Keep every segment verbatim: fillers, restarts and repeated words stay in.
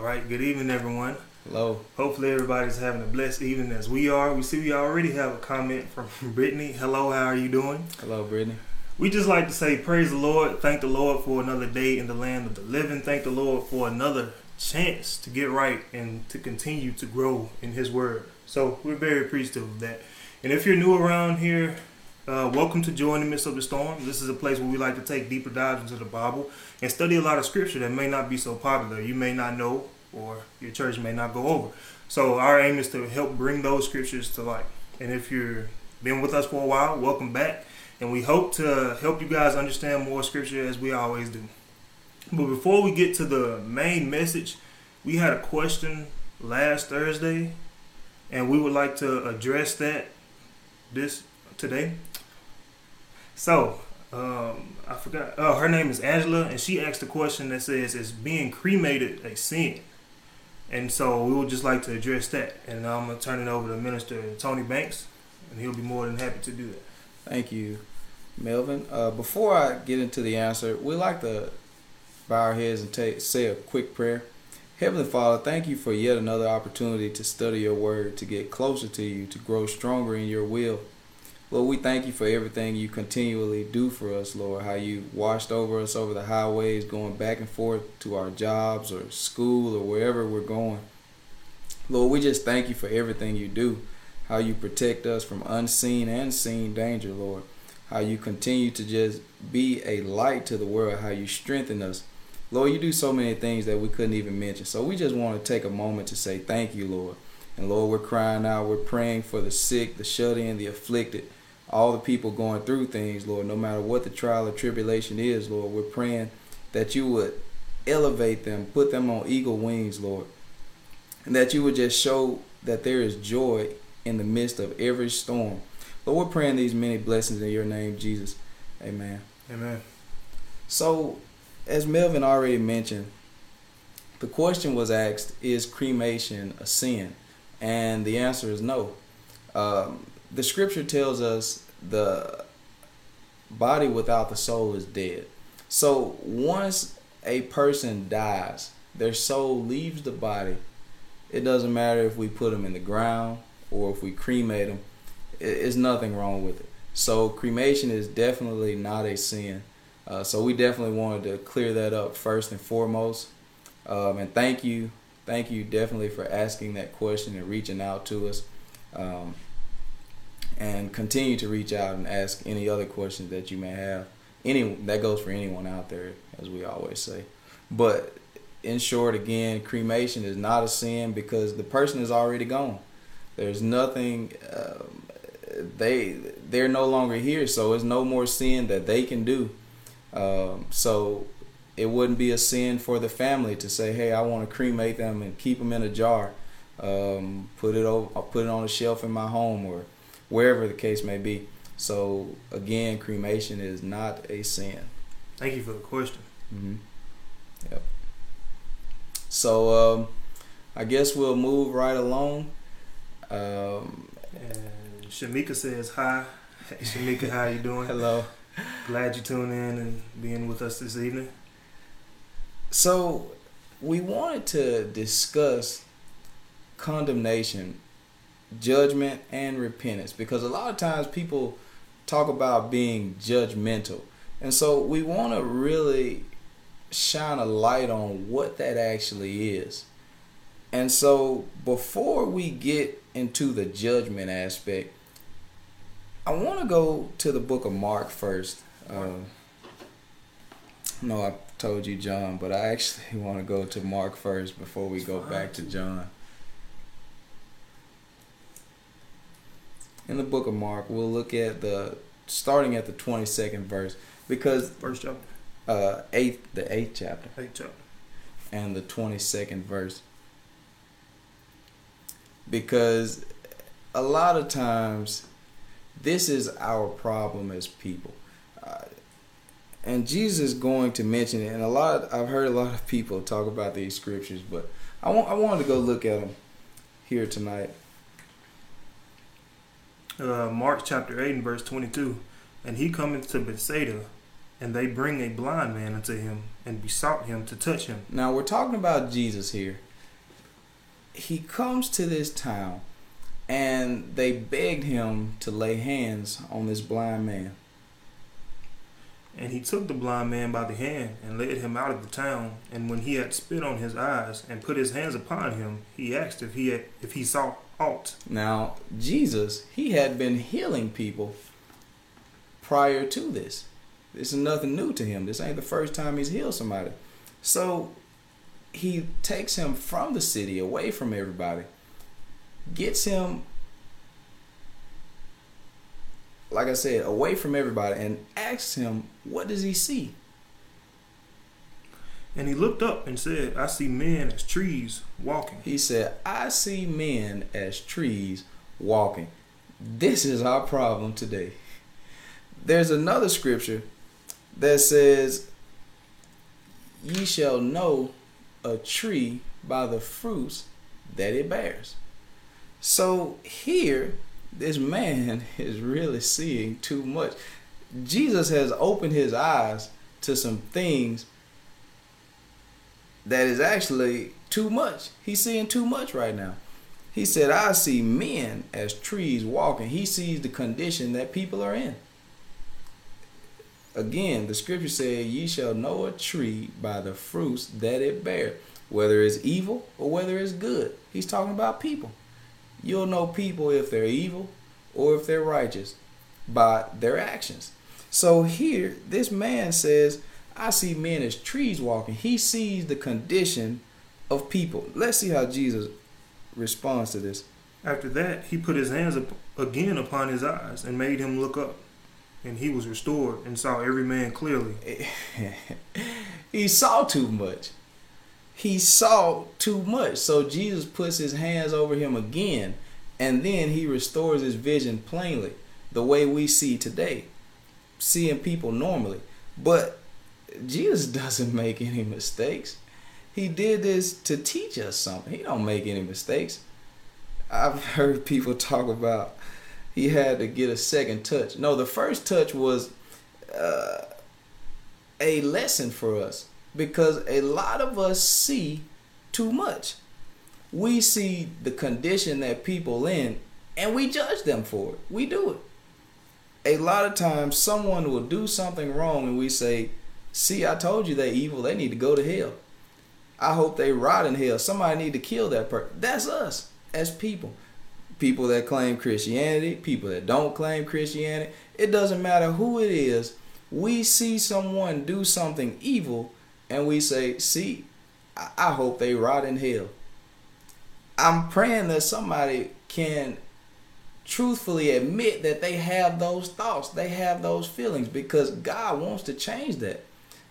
All right. Good evening, everyone. Hello. Hopefully everybody's having a blessed evening as we are. We see we already have a comment from Brittany. Hello. How are you doing? Hello, Brittany. We just like to say praise the Lord. Thank the Lord for another day in the land of the living. Thank the Lord for another chance to get right and to continue to grow in His Word. So we're very appreciative of that. And if you're new around here, uh, welcome to Joy in the Midst of the Storm. This is a place where we like to take deeper dives into the Bible and study a lot of scripture that may not be so popular. You may not know, or your church may not go over. So our aim is to help bring those scriptures to light. And if you've been with us for a while, welcome back. And we hope to help you guys understand more scripture as we always do. But before we get to the main message, we had a question last Thursday, and we would like to address that this today. So, um, I forgot. Uh, her name is Angela, and she asked a question that says, is being cremated a sin? And so we would just like to address that. And I'm going to turn it over to Minister Tony Banks, and he'll be more than happy to do that. Thank you, Melvin. Uh, before I get into the answer, we like to bow our heads and take, say a quick prayer. Heavenly Father, thank you for yet another opportunity to study your word, to get closer to you, to grow stronger in your will. Lord, we thank you for everything you continually do for us, Lord, how you washed over us over the highways, going back and forth to our jobs or school or wherever we're going. Lord, we just thank you for everything you do. How you protect us from unseen and seen danger, Lord. How you continue to just be a light to the world. How you strengthen us. Lord, you do so many things that we couldn't even mention. So we just want to take a moment to say thank you, Lord. And Lord, we're crying out. We're praying for the sick, the shut-in, the afflicted. All the people going through things, Lord. No matter what the trial or tribulation is, Lord. We're praying that you would elevate them. Put them on eagle wings, Lord. And that you would just show that there is joy in the midst of every storm. Lord, we're praying these many blessings in your name, Jesus. Amen. Amen. So, as Melvin already mentioned, the question was asked, is cremation a sin? And the answer is no. Um, the scripture tells us the body without the soul is dead. So, once a person dies, their soul leaves the body. It doesn't matter if we put them in the ground, or if we cremate them, it's nothing wrong with it. So cremation is definitely not a sin. Uh, so we definitely wanted to clear that up first and foremost. Um, and thank you, thank you definitely for asking that question and reaching out to us. Um, and continue to reach out and ask any other questions that you may have. Any that goes for anyone out there, as we always say. But in short, again, cremation is not a sin because the person is already gone. There's nothing, um, they, they're no longer here, so it's no more sin that they can do. Um, so it wouldn't be a sin for the family to say, hey, I want to cremate them and keep them in a jar, um, put it over, I'll put it on a shelf in my home or wherever the case may be. So, again, cremation is not a sin. Thank you for the question. Mm-hmm. Yep. So um, I guess we'll move right along. Um, and Shamika says hi. Hey, Shamika, how you doing? Hello. Glad you tuned in and being with us this evening. So we wanted to discuss condemnation, judgment, and repentance because a lot of times people talk about being judgmental. And so we want to really shine a light on what that actually is. And so before we get into the judgment aspect, I want to go to the book of Mark first. Uh, no, I told you John, but I actually want to go to Mark first before we go back to John. In the book of Mark, we'll look at the starting at the twenty-second verse because first chapter, uh, eighth, the eighth chapter, eighth chapter, and the twenty-second verse. Because a lot of times, this is our problem as people. Uh, and Jesus is going to mention it. And a lot of, I've heard a lot of people talk about these scriptures. But I, want, I wanted to go look at them here tonight. Uh, Mark chapter eight and verse twenty-two. And he cometh to Bethsaida, and they bring a blind man unto him, and besought him to touch him. Now we're talking about Jesus here. he comes to this town, and they begged him to lay hands on this blind man. And he took the blind man by the hand and led him out of the town. And when he had spit on his eyes and put his hands upon him, he asked if he had, if he saw aught. Now, Jesus, he had been healing people prior to this. This is nothing new to him. This ain't the first time he's healed somebody. So he takes him from the city, away from everybody, gets him, like I said, away from everybody, and asks him, what does he see? And he looked up and said, I see men as trees walking. He said, I see men as trees walking. This is our problem today. There's another scripture that says, ye shall know a tree by the fruits that it bears. So here, this man is really seeing too much. Jesus has opened his eyes to some things that is actually too much. He's seeing too much right now. He said, I see men as trees walking. He sees the condition that people are in. Again, the scripture said, ye shall know a tree by the fruits that it bears, whether it's evil or whether it's good. He's talking about people. You'll know people if they're evil or if they're righteous by their actions. So here, this man says, I see men as trees walking. He sees the condition of people. Let's see how Jesus responds to this. After that, he put his hands up again upon his eyes and made him look up. And he was restored and saw every man clearly. He saw too much. He saw too much. So Jesus puts his hands over him again, and then he restores his vision plainly, the way we see today, seeing people normally. But Jesus doesn't make any mistakes. He did this to teach us something. He don't make any mistakes. I've heard people talk about he had to get a second touch. No, the first touch was uh, a lesson for us, because a lot of us see too much. We see the condition that people in, and we judge them for it. We do it. A lot of times someone will do something wrong, and we say, see, I told you they're evil. They need to go to hell. I hope they rot in hell. Somebody need to kill that person. That's us as people. People that claim Christianity, people that don't claim Christianity. It doesn't matter who it is. We see someone do something evil, and we say, see, I hope they rot in hell. I'm praying that somebody can truthfully admit that they have those thoughts, they have those feelings, because God wants to change that.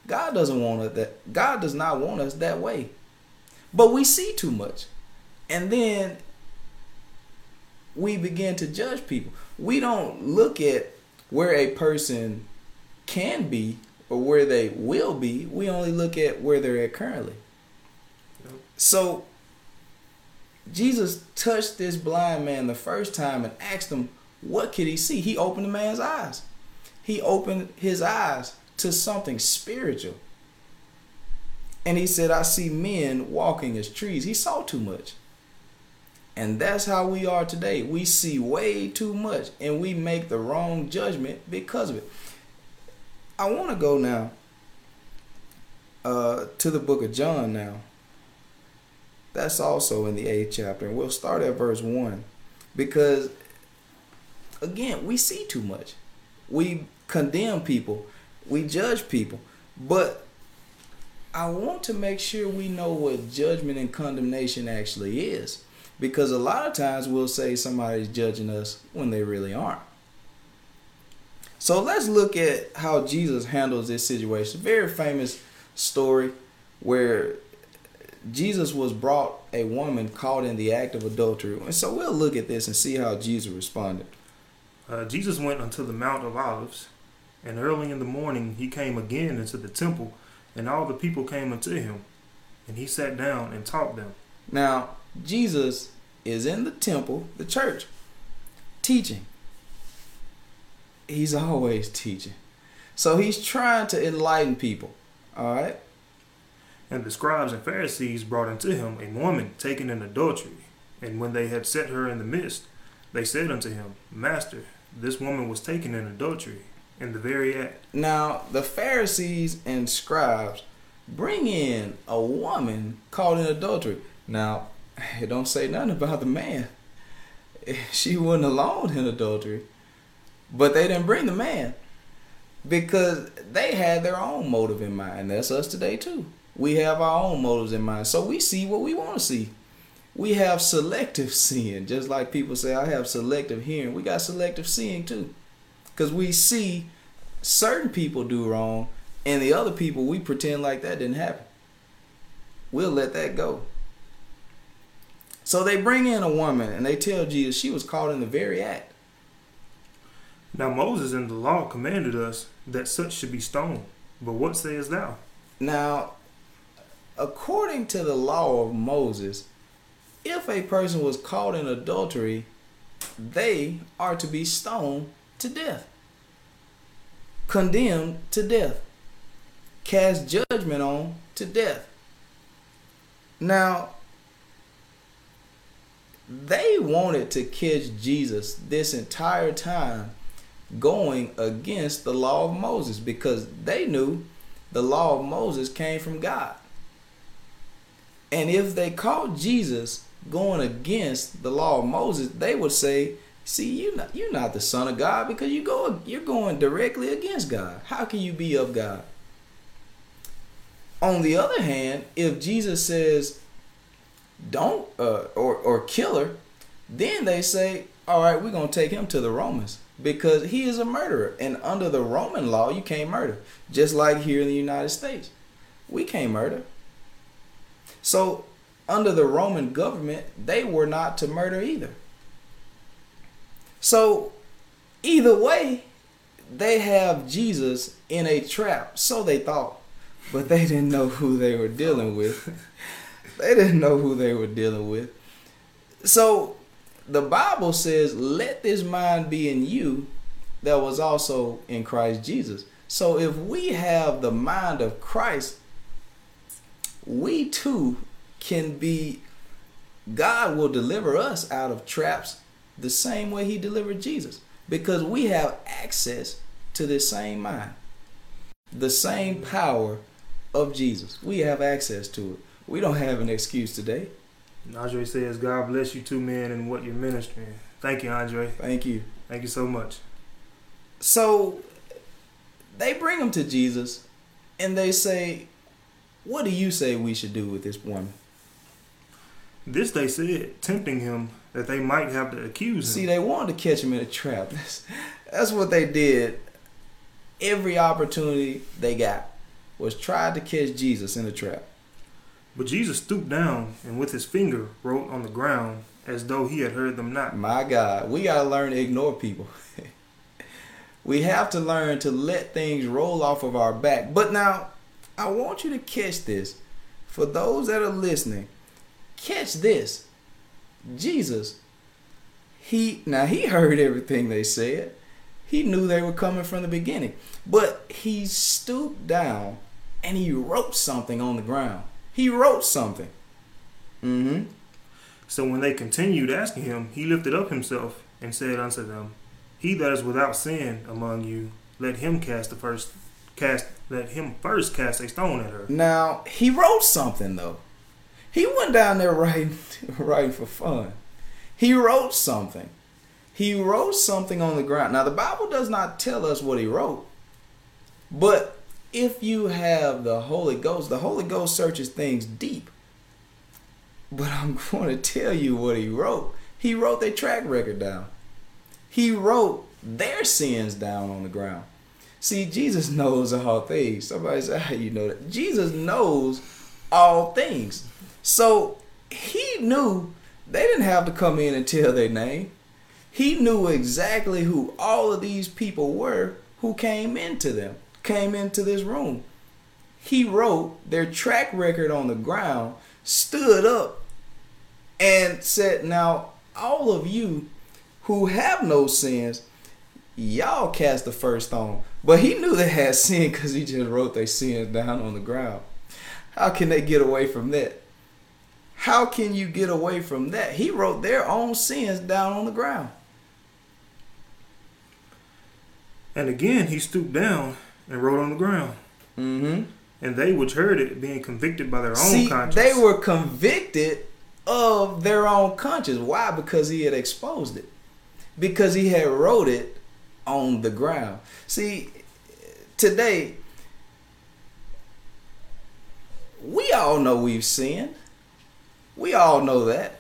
God doesn't want us that. God does not want us that way. But we see too much. And then we begin to judge people. We don't look at where a person can be or where they will be. We only look at where they're at currently. So Jesus touched this blind man the first time and asked him, what could he see? He opened the man's eyes. He opened his eyes to something spiritual. And he said, I see men walking as trees. He saw too much. And that's how we are today. We see way too much, and we make the wrong judgment because of it. I want to go now uh, to the book of John now. That's also in the eighth chapter. And we'll start at verse one, because, again, we see too much. We condemn people. We judge people. But I want to make sure we know what judgment and condemnation actually is, because a lot of times we'll say somebody's judging us when they really aren't. So let's look at how Jesus handles this situation. Very famous story where Jesus was brought a woman caught in the act of adultery. And so we'll look at this and see how Jesus responded. Uh, Jesus went unto the Mount of Olives, and early in the morning he came again into the temple, and all the people came unto him, and he sat down and taught them. Now, Jesus is in the temple, the church, teaching. He's always teaching. So he's trying to enlighten people. All right. And the scribes and Pharisees brought unto him a woman taken in adultery. And when they had set her in the midst, they said unto him, Master, this woman was taken in adultery, in the very act. Now, the Pharisees and scribes bring in a woman caught in adultery. Now, it don't say nothing about the man. She wasn't alone in adultery. But they didn't bring the man because they had their own motive in mind. And that's us today, too. We have our own motives in mind. So we see what we want to see. We have selective seeing. Just like people say, I have selective hearing. We got selective seeing, too. Because we see certain people do wrong, and the other people, we pretend like that didn't happen. We'll let that go. So they bring in a woman, and they tell Jesus she was caught in the very act. Now Moses in the law commanded us that such should be stoned. But what sayest thou? Now, according to the law of Moses, if a person was caught in adultery, they are to be stoned to death. Condemned to death. Cast judgment on to death. Now, they wanted to catch Jesus this entire time going against the law of Moses because they knew the law of Moses came from God. And if they caught Jesus going against the law of Moses, they would say, see, you're not, you're not the Son of God because you go, you're going directly against God. How can you be of God? On the other hand, if Jesus says, don't uh, or, or kill her, then they say, all right, we're going to take him to the Romans because he is a murderer. And under the Roman law, you can't murder. Just like here in the United States, we can't murder. So under the Roman government, they were not to murder either. So either way, they have Jesus in a trap. So they thought, but they didn't know who they were dealing with. They didn't know who they were dealing with. So the Bible says, let this mind be in you that was also in Christ Jesus. So if we have the mind of Christ, we too can be, God will deliver us out of traps the same way he delivered Jesus, because we have access to this same mind, the same power of Jesus. We have access to it. We don't have an excuse today. And Andre says, God bless you two men and what you're ministering. Thank you, Andre. Thank you. Thank you so much. So they bring him to Jesus and they say, what do you say we should do with this woman? This they said, tempting him that they might have to accuse him. See, they wanted to catch him in a trap. That's, that's what they did. Every opportunity they got was tried to catch Jesus in a trap. But Jesus stooped down and with his finger wrote on the ground as though he had heard them not. My God, we got to learn to ignore people. We have to learn to let things roll off of our back. But now, I want you to catch this. For those that are listening, catch this. Jesus, he now he heard everything they said. He knew they were coming from the beginning. But he stooped down and he wrote something on the ground. He wrote something. Mm-hmm. So when they continued asking him, he lifted up himself and said unto them, he that is without sin among you, let him cast the first cast let him first cast a stone at her. Now, he wrote something though. He went down there writing, writing for fun. He wrote something. He wrote something on the ground. Now, the Bible does not tell us what he wrote. But if you have the Holy Ghost, the Holy Ghost searches things deep. But I'm going to tell you what he wrote. He wrote their track record down. He wrote their sins down on the ground. See, Jesus knows all things. Somebody said, how you know that? Jesus knows all things. So he knew they didn't have to come in and tell their name. He knew exactly who all of these people were who came into them, came into this room. He wrote their track record on the ground, stood up and said, now, all of you who have no sins, y'all cast the first stone. But he knew they had sin because he just wrote their sins down on the ground. How can they get away from that? How can you get away from that? He wrote their own sins down on the ground. And again, he stooped down and wrote on the ground. Mm-hmm. And they which heard it being convicted by their own See, conscience. They were convicted of their own conscience. Why? Because he had exposed it. Because he had wrote it on the ground. See, today, we all know we've sinned. We all know that.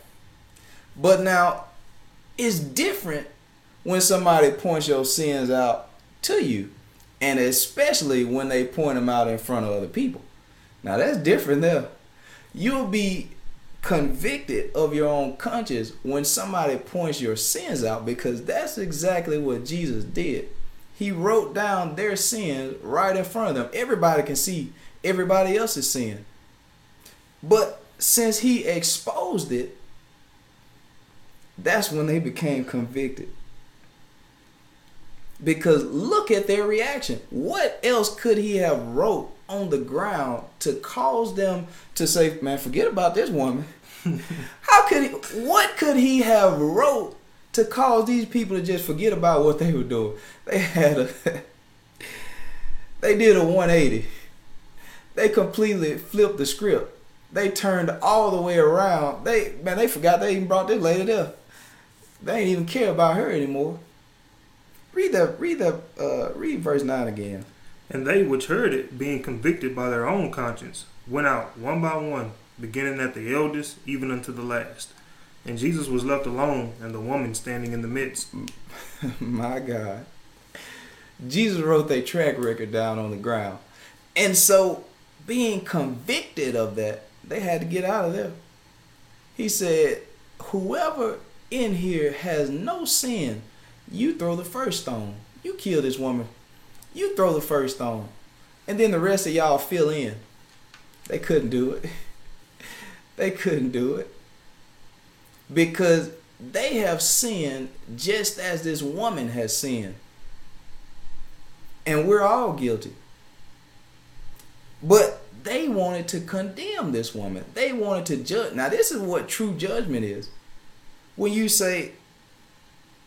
But now, it's different when somebody points your sins out to you. And especially when they point them out in front of other people. Now, that's different there. You'll be convicted of your own conscience when somebody points your sins out, because that's exactly what Jesus did. He wrote down their sins right in front of them. Everybody can see everybody else's sin. But since he exposed it, that's when they became convicted. Because look at their reaction. What else could he have wrote on the ground to cause them to say, man, forget about this woman? How could he, what could he have wrote to cause these people to just forget about what they were doing? They had a, they did a one eighty. They completely flipped the script. They turned all the way around. They, man, they forgot they even brought this lady there. They ain't even care about her anymore. Read the read the uh, read verse nine again. And they which heard it, being convicted by their own conscience, went out one by one, beginning at the eldest, even unto the last. And Jesus was left alone, and the woman standing in the midst. My God. Jesus wrote their track record down on the ground. And so, being convicted of that, they had to get out of there. He said, whoever in here has no sin, you throw the first stone. You kill this woman. You throw the first stone. And then the rest of y'all fill in. They couldn't do it. They couldn't do it. Because they have sinned just as this woman has sinned. And we're all guilty. But they wanted to condemn this woman. They wanted to judge. Now, this is what true judgment is. When you say,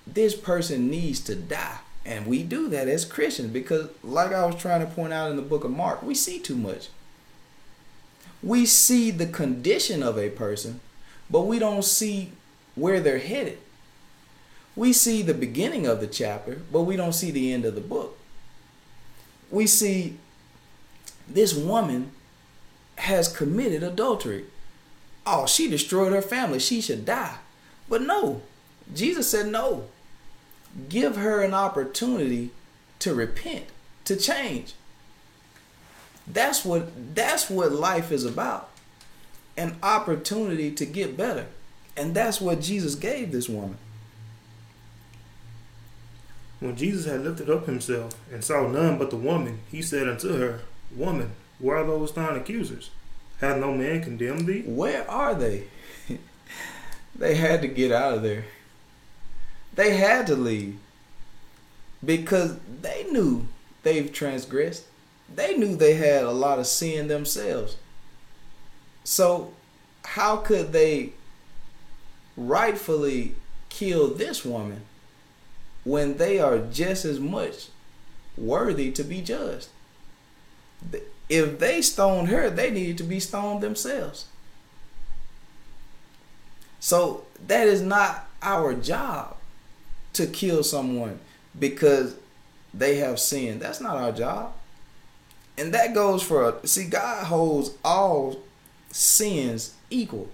this person needs to die. And we do that as Christians because, like I was trying to point out in the book of Mark, we see too much. We see the condition of a person, but we don't see where they're headed. We see the beginning of the chapter, but we don't see the end of the book. We see this woman has committed adultery. Oh, she destroyed her family. She should die. But no, Jesus said no. Give her an opportunity to repent, to change. That's what that's what life is about. An opportunity to get better. And that's what Jesus gave this woman. When Jesus had lifted up himself and saw none but the woman, he said unto her, Woman, where are those thine accusers? Hath no man condemned thee? Where are they? They had to get out of there. They had to leave because they knew they've transgressed. They knew they had a lot of sin themselves. So how could they rightfully kill this woman when they are just as much worthy to be judged? If they stoned her, they needed to be stoned themselves. So that is not our job. To kill someone because they have sinned. That's not our job. And that goes for, see, God holds all sins equal.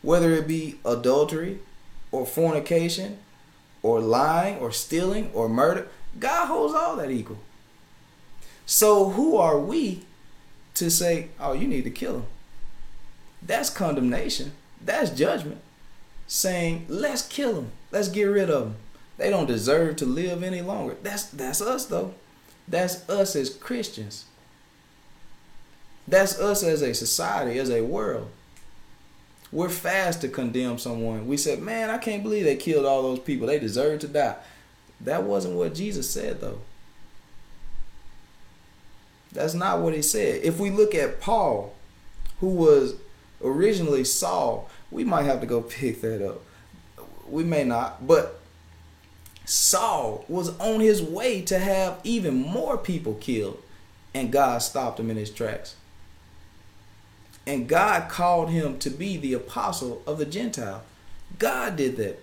Whether it be adultery or fornication or lying or stealing or murder, God holds all that equal. So who are we to say, oh, you need to kill him? That's condemnation. That's judgment. Saying, let's kill them. Let's get rid of them. They don't deserve to live any longer. That's that's us, though. That's us as Christians. That's us as a society, as a world. We're fast to condemn someone. We said, man, I can't believe they killed all those people. They deserve to die. That wasn't what Jesus said, though. That's not what it said. If we look at Paul, who was originally Saul, we might have to go pick that up. We may not, but Saul was on his way to have even more people killed, and God stopped him in his tracks. And God called him to be the apostle of the Gentile. God did that.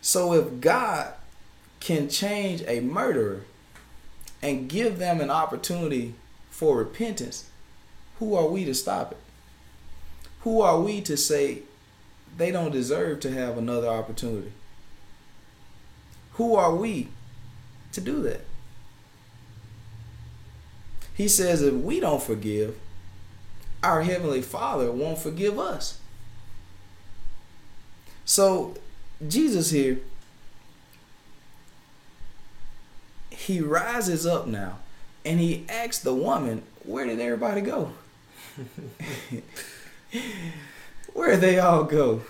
So if God can change a murderer and give them an opportunity for repentance, who are we to stop it? Who are we to say they don't deserve to have another opportunity? Who are we to do that? He says if we don't forgive, our Heavenly Father won't forgive us. So Jesus here, he rises up now and he asks the woman, where did everybody go? Where did they all go?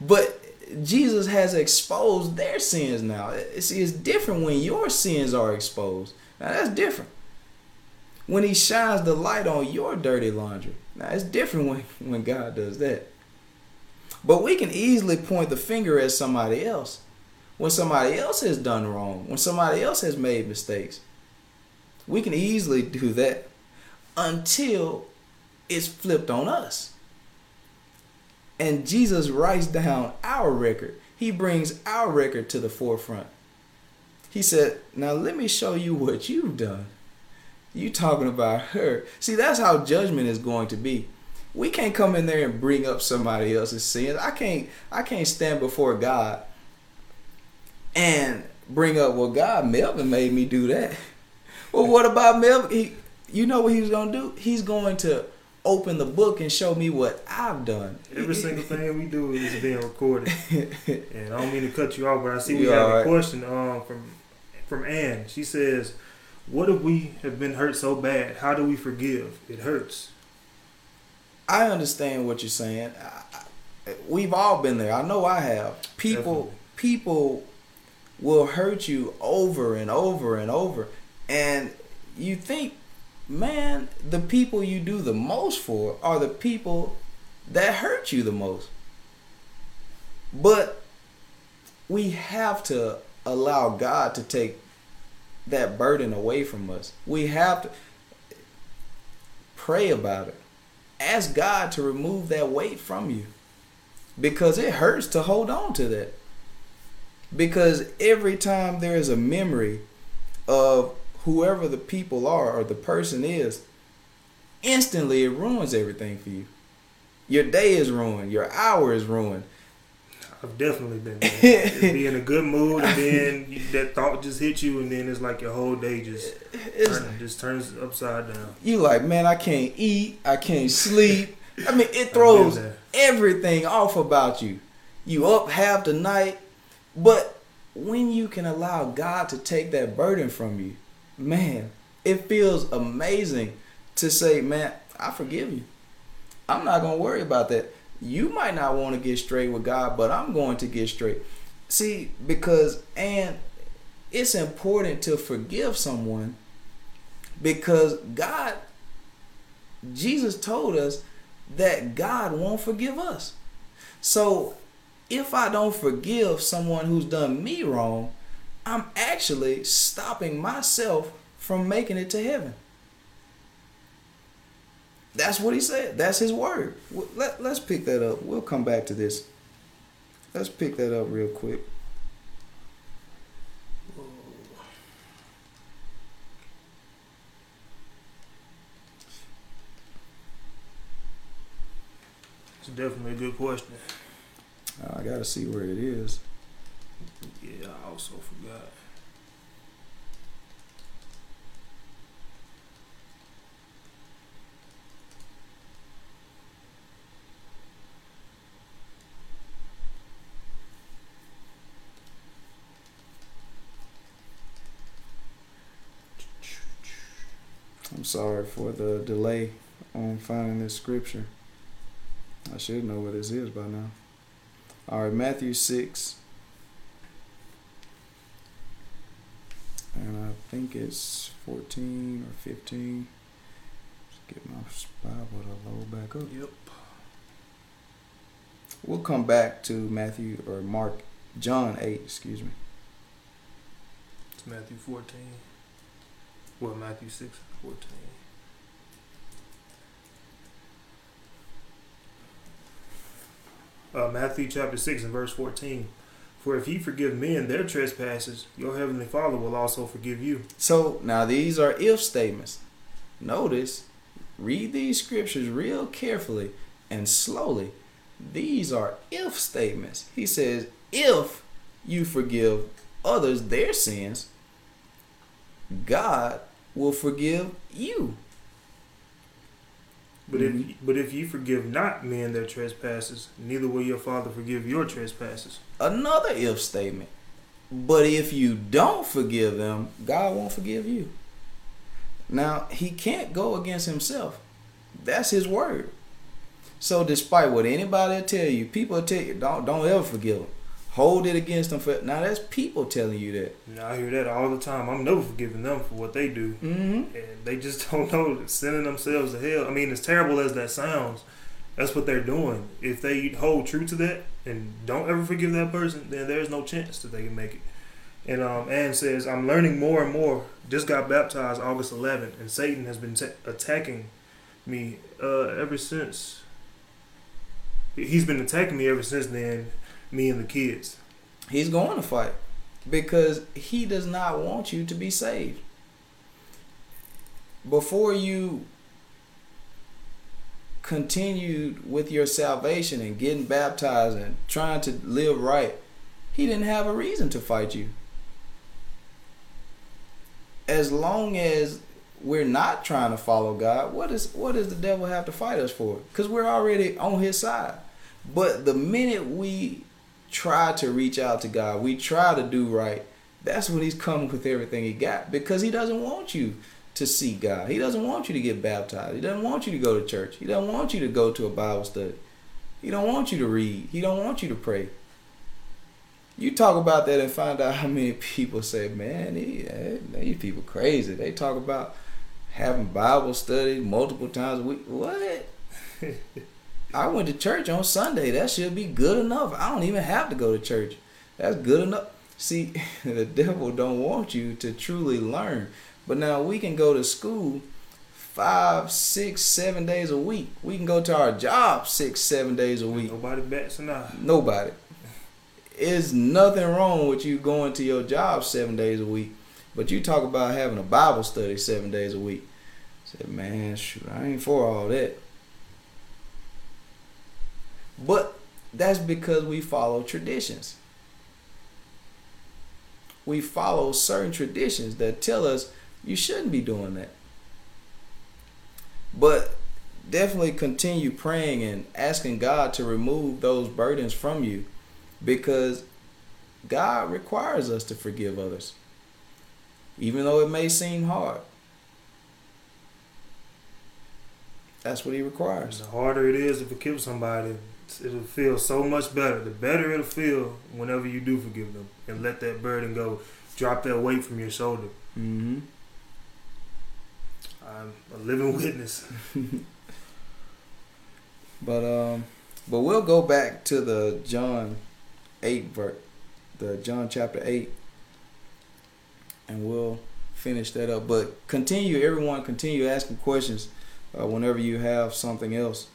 But Jesus has exposed their sins now. See, it's different when your sins are exposed. Now, that's different. When he shines the light on your dirty laundry. Now, it's different when, when God does that. But we can easily point the finger at somebody else when somebody else has done wrong, when somebody else has made mistakes. We can easily do that until it's flipped on us. And Jesus writes down our record. He brings our record to the forefront. He said, now let me show you what you've done. You talking about her. See, that's how judgment is going to be. We can't come in there and bring up somebody else's sins. I can't I can't stand before God and bring up, well, God, Melvin made me do that. Well, what about Melvin? He, you know what he's going to do? He's going to open the book and show me what I've done. Every single thing we do is being recorded. And I don't mean to cut you off, but I see we, we have right. a question um, from from Ann. She says, what if we have been hurt so bad? How do we forgive? It hurts. I understand what you're saying. I, I, we've all been there. I know I have. People, Definitely. people will hurt you over and over and over. And you think, man, the people you do the most for are the people that hurt you the most. But we have to allow God to take that burden away from us. We have to pray about it. Ask God to remove that weight from you, because it hurts to hold on to that. Because every time there is a memory of whoever the people are or the person is, instantly it ruins everything for you. Your day is ruined. Your hour is ruined. I've definitely been there. Be in a good mood, and then you, that thought just hit you, and then it's like your whole day just turn, just turns upside down. You like, man, I can't eat. I can't sleep. I mean, it throws everything off about you. You up half the night. But when you can allow God to take that burden from you, man, it feels amazing to say, man, I forgive you. I'm not going to worry about that. You might not want to get straight with God, but I'm going to get straight. See, because, and it's important to forgive someone, because God, Jesus told us that God won't forgive us. So if I don't forgive someone who's done me wrong, I'm actually stopping myself from making it to heaven. That's what he said. That's his word. Let, let's pick that up. We'll come back to this. Let's pick that up real quick. It's definitely a good question. I gotta see where it is. Yeah, I also forgot. I'm sorry for the delay on finding this scripture. I should know what this is by now. All right, Matthew six. and I think it's fourteen or fifteen. Just get my Bible to load back up. Yep. We'll come back to Matthew or Mark, John eight, excuse me. It's Matthew fourteen. Well, Matthew six, fourteen. Uh, Matthew chapter six and verse fourteen. For if you forgive men their trespasses, your heavenly Father will also forgive you. So now these are if statements. Notice, read these scriptures real carefully and slowly. These are if statements. He says, if you forgive others their sins, God will forgive you. But mm-hmm. if but if you forgive not men their trespasses, neither will your Father forgive your trespasses. Another if statement. But if you don't forgive them, God won't forgive you. Now, he can't go against himself. That's his word. So despite what anybody will tell you, people will tell you, don't, don't ever forgive them. Hold it against them. For, now, that's people telling you that. Now, I hear that all the time. I'm never forgiving them for what they do. Mm-hmm. And they just don't know. They're sending themselves to hell. I mean, as terrible as that sounds, that's what they're doing. If they hold true to that and don't ever forgive that person, then there's no chance that they can make it. And um, Ann says, I'm learning more and more. Just got baptized August eleventh, and Satan has been t- attacking me uh, ever since. He's been attacking me ever since then. Me and the kids. He's going to fight because he does not want you to be saved. Before you continued with your salvation and getting baptized and trying to live right, he didn't have a reason to fight you. As long as we're not trying to follow God, what is what does the devil have to fight us for? Because we're already on his side. But the minute we try to reach out to God, we try to do right, that's when he's coming with everything he got, because he doesn't want you to see God. He doesn't want you to get baptized. He doesn't want you to go to church. He doesn't want you to go to a Bible study. He don't want you to read. He don't want you to pray. You talk about that and find out how many people say, man, these people crazy. They talk about having Bible study multiple times a week. What? I went to church on Sunday. That should be good enough. I don't even have to go to church. That's good enough. See, the devil don't want you to truly learn. But now we can go to school five, six, seven days a week. We can go to our job six, seven days a week. Nobody bats an eye. Nobody. There's nothing wrong with you going to your job seven days a week. But you talk about having a Bible study seven days a week. I said, man, shoot, I ain't for all that. But that's because we follow traditions. We follow certain traditions that tell us you shouldn't be doing that. But definitely continue praying and asking God to remove those burdens from you, because God requires us to forgive others, even though it may seem hard. That's what he requires. The harder it is to forgive somebody, it'll feel so much better. The better it'll feel whenever you do forgive them and let that burden go. Drop that weight from your shoulder. Mm-hmm. I'm a living witness. but um, but we'll go back to the John eight verse, the John chapter eight, and we'll finish that up. But continue, everyone, continue asking questions. Uh, whenever you have something else.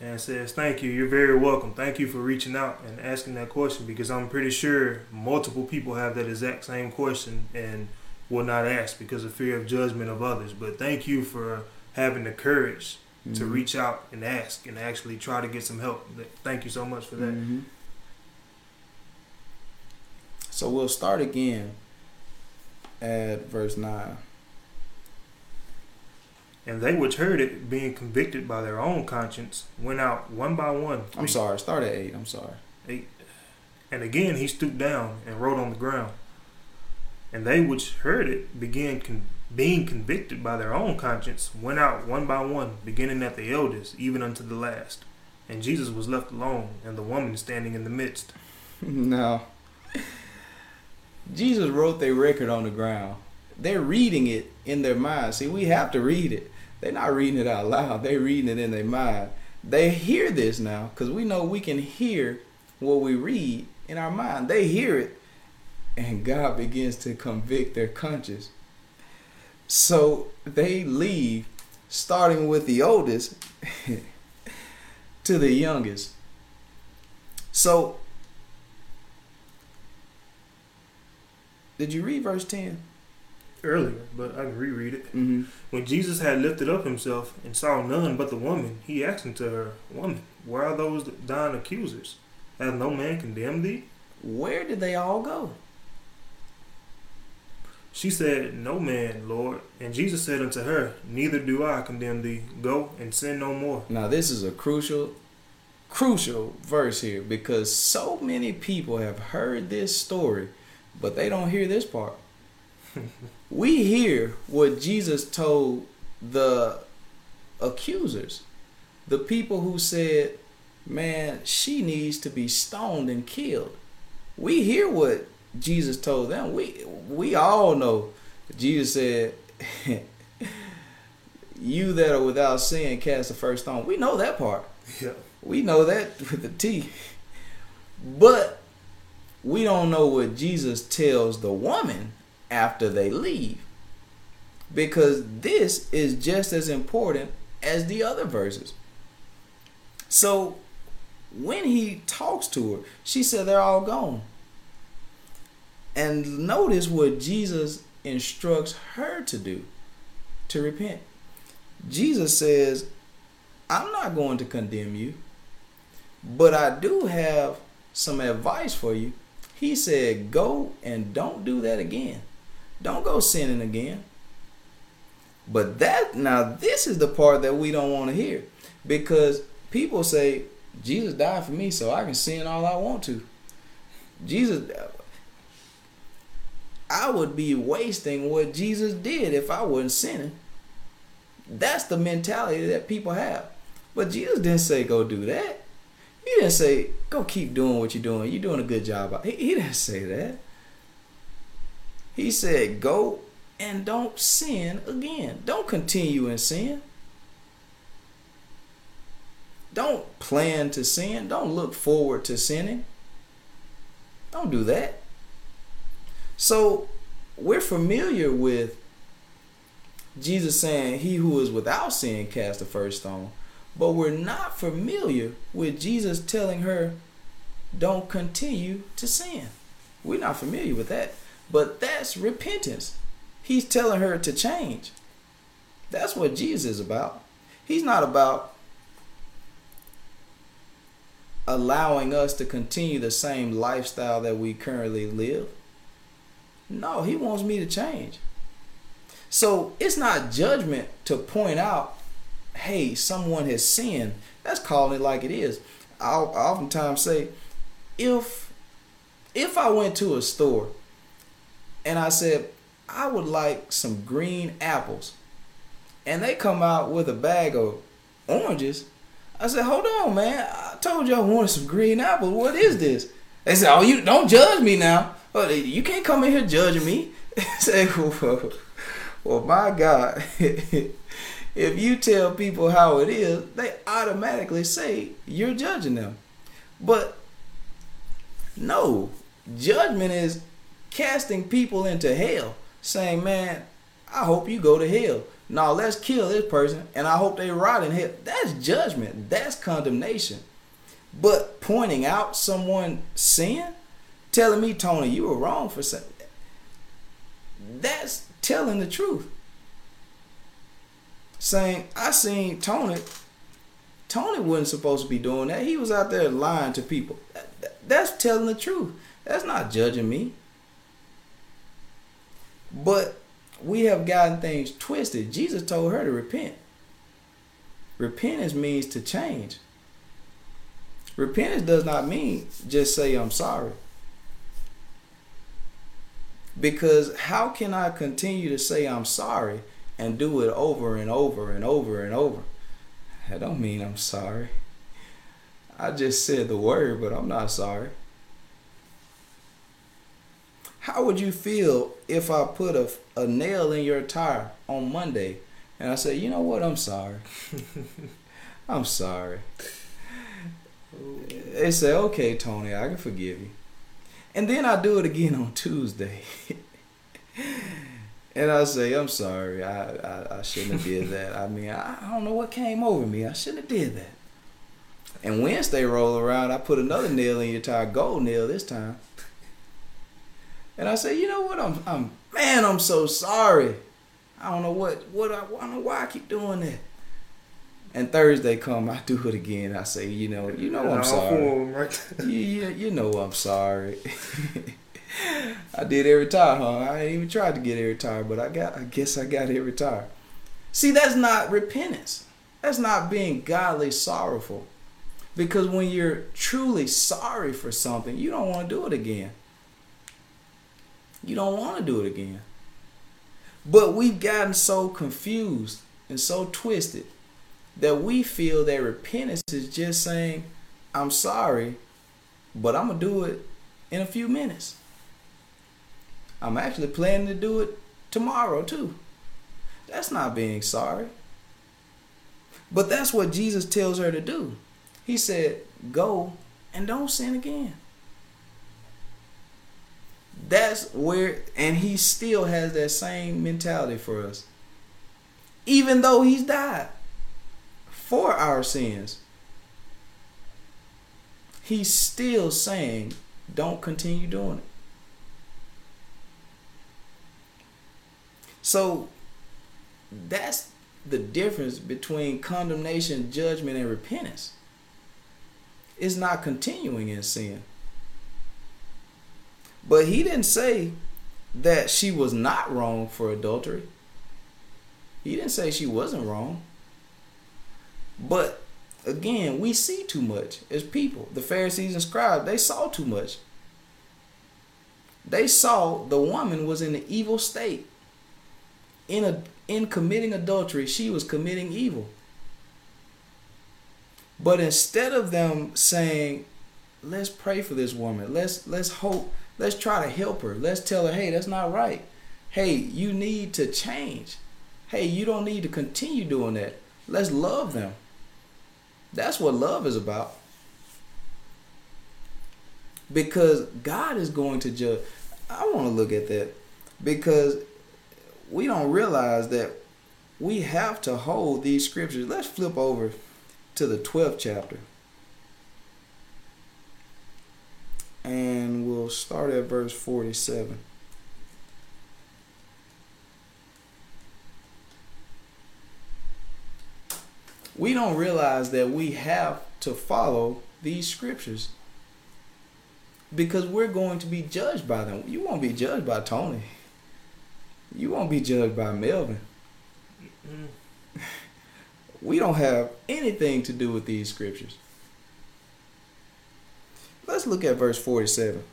And it says, thank you. You're very welcome. Thank you for reaching out and asking that question, because I'm pretty sure multiple people have that exact same question and will not ask because of fear of judgment of others. But thank you for having the courage mm-hmm. to reach out and ask and actually try to get some help. Thank you so much for that. Mm-hmm. So we'll start again at verse nine. And they which heard it, being convicted by their own conscience, went out one by one. I'm sorry, start at eight. I'm sorry. Eight. And again he stooped down and wrote on the ground. And they which heard it, began con- being convicted by their own conscience, went out one by one, beginning at the eldest, even unto the last. And Jesus was left alone, and the woman standing in the midst. Now, Jesus wrote their record on the ground. they're reading it in their mind. See, we have to read it. They're not reading it out loud. They're reading it in their mind. They hear this now because we know we can hear what we read in our mind. They hear it, and God begins to convict their conscience. So they leave, starting with the oldest to the youngest. So, did you read verse ten? Earlier, but I can reread it. Mm-hmm. When Jesus had lifted up himself and saw none but the woman, he asked unto her, "Woman, where are those thine accusers? Hath no man condemned thee?" Where did they all go? She said, "No man, Lord." And Jesus said unto her, "Neither do I condemn thee. Go and sin no more." Now this is a crucial, crucial verse here, because so many people have heard this story, but they don't hear this part. We hear what Jesus told the accusers, the people who said, "Man, she needs to be stoned and killed." We hear what Jesus told them. We we all know Jesus said, "You that are without sin, cast the first stone." We know that part. Yeah. We know that with the T. But we don't know what Jesus tells the woman after they leave, because this is just as important as the other verses. So when he talks to her, she said they're all gone. And notice what Jesus instructs her to do, to repent. Jesus says, "I'm not going to condemn you, but I do have some advice for you." He said, "Go and don't do that again. Don't go sinning again." But that, now this is the part that we don't want to hear, because people say, "Jesus died for me, so I can sin all I want to." Jesus, I would be wasting what Jesus did if I wasn't sinning. That's the mentality that people have. But Jesus didn't say, "Go do that." He didn't say, "Go keep doing what you're doing. You're doing a good job." He, he didn't say that. He said, "Go and don't sin again." Don't continue in sin. Don't plan to sin. Don't look forward to sinning. Don't do that. So we're familiar with Jesus saying, "He who is without sin, cast the first stone." But we're not familiar with Jesus telling her, "Don't continue to sin." We're not familiar with that. But that's repentance. He's telling her to change. That's what Jesus is about. He's not about allowing us to continue the same lifestyle that we currently live. No, he wants me to change. So it's not judgment to point out, hey, someone has sinned. That's calling it like it is. I'll, I oftentimes say, if if I went to a store and I said, "I would like some green apples," and they come out with a bag of oranges, I said, "Hold on, man. I told you I wanted some green apples. What is this?" They said, "Oh, you don't judge me now. You can't come in here judging me." I said, well, well, my God. If you tell people how it is, they automatically say you're judging them. But no, judgment is casting people into hell, saying, "Man, I hope you go to hell. Now let's kill this person, and I hope they rot in hell." That's judgment. That's condemnation. But pointing out someone's sin, telling me, "Tony, you were wrong for saying that," that's telling the truth. Saying, "I seen Tony. Tony wasn't supposed to be doing that. He was out there lying to people." That's telling the truth. That's not judging me. But we have gotten things twisted. Jesus told her to repent. Repentance means to change. Repentance does not mean just say, "I'm sorry." Because how can I continue to say I'm sorry and do it over and over and over and over? I don't mean I'm sorry. I just said the word, but I'm not sorry. how would you feel if I put a, a nail in your tire on Monday? And I said, you know what? I'm sorry. I'm sorry. They said, okay, Tony, I can forgive you. And then I do it again on Tuesday. And I say, I'm sorry. I, I, I shouldn't have did that. I mean, I, I don't know what came over me. I shouldn't have did that. And Wednesday roll around, I put another nail in your tire, gold nail this time. And I say, you know what? I'm, I'm, man, I'm so sorry. I don't know what, what I, I don't know why I keep doing that. And Thursday come, I do it again. I say, you know, you know, I'm sorry. Yeah, you know, I'm sorry. I did every tire, huh? I ain't even tried to get every tire, but I got, I guess I got every tire. See, that's not repentance. That's not being godly sorrowful. Because when you're truly sorry for something, you don't want to do it again. You don't want to do it again. But we've gotten so confused and so twisted that we feel that repentance is just saying, I'm sorry, but I'm going to do it in a few minutes. I'm actually planning to do it tomorrow too. That's not being sorry. But that's what Jesus tells her to do. He said, go and don't sin again. That's where, and he still has that same mentality for us. Even though he's died for our sins, he's still saying, don't continue doing it. So that's the difference between condemnation, judgment, and repentance. It's not continuing in sin. But he didn't say that she was not wrong for adultery. He didn't say she wasn't wrong. But again, we see too much as people. The Pharisees and scribes, they saw too much. They saw the woman was in an evil state. In a, in committing adultery, she was committing evil. But instead of them saying, let's pray for this woman, let's let's hope, let's try to help her, let's tell her, hey, that's not right. Hey, you need to change. Hey, you don't need to continue doing that. Let's love them. That's what love is about. Because God is going to judge. I want to look at that because we don't realize that we have to hold these scriptures. Let's flip over to the twelfth chapter. And we'll start at verse forty-seven. We don't realize that we have to follow these scriptures because we're going to be judged by them. You won't be judged by Tony. You won't be judged by Melvin. Mm-mm. We don't have anything to do with these scriptures. Let's look at verse forty-seven.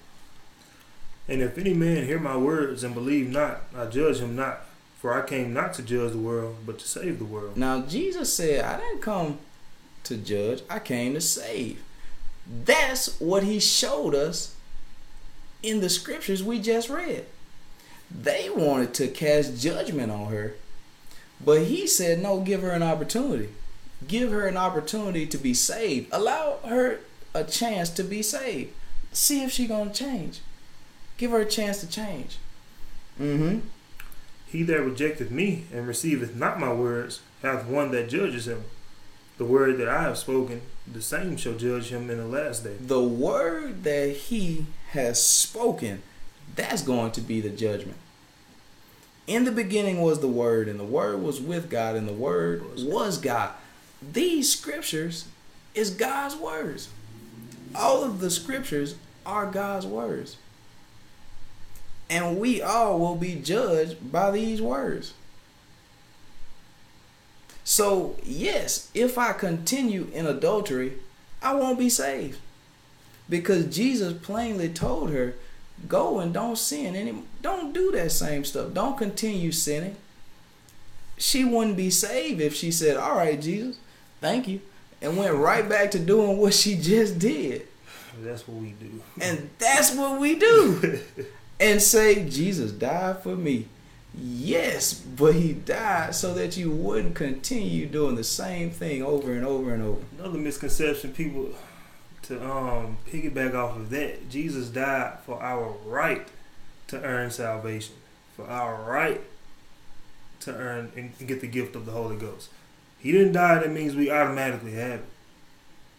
And if any man hear my words and believe not, I judge him not. For I came not to judge the world, but to save the world. Now Jesus said, I didn't come to judge. I came to save. That's what he showed us in the scriptures we just read. They wanted to cast judgment on her, but he said, no, give her an opportunity. Give her an opportunity to be saved. Allow her a chance to be saved. See if she's going to change. Give her a chance to change. Mm-hmm. He that rejecteth me and receiveth not my words hath one that judges him. The word that I have spoken, the same shall judge him in the last day. The word that he has spoken, that's going to be the judgment. In the beginning was the Word, and the Word was with God, and the Word was God. These scriptures is God's words. All of the scriptures are God's words. And we all will be judged by these words. So, yes, if I continue in adultery, I won't be saved. Because Jesus plainly told her, go and don't sin anymore. Don't do that same stuff. Don't continue sinning. She wouldn't be saved if she said, all right, Jesus, thank you, and went right back to doing what she just did. That's what we do. And that's what we do. and say, Jesus died for me. Yes, but he died so that you wouldn't continue doing the same thing over and over and over. Another misconception, people, to um, piggyback off of that, Jesus died for our right to earn salvation, for our right to earn and get the gift of the Holy Ghost. He didn't die, that means we automatically have it.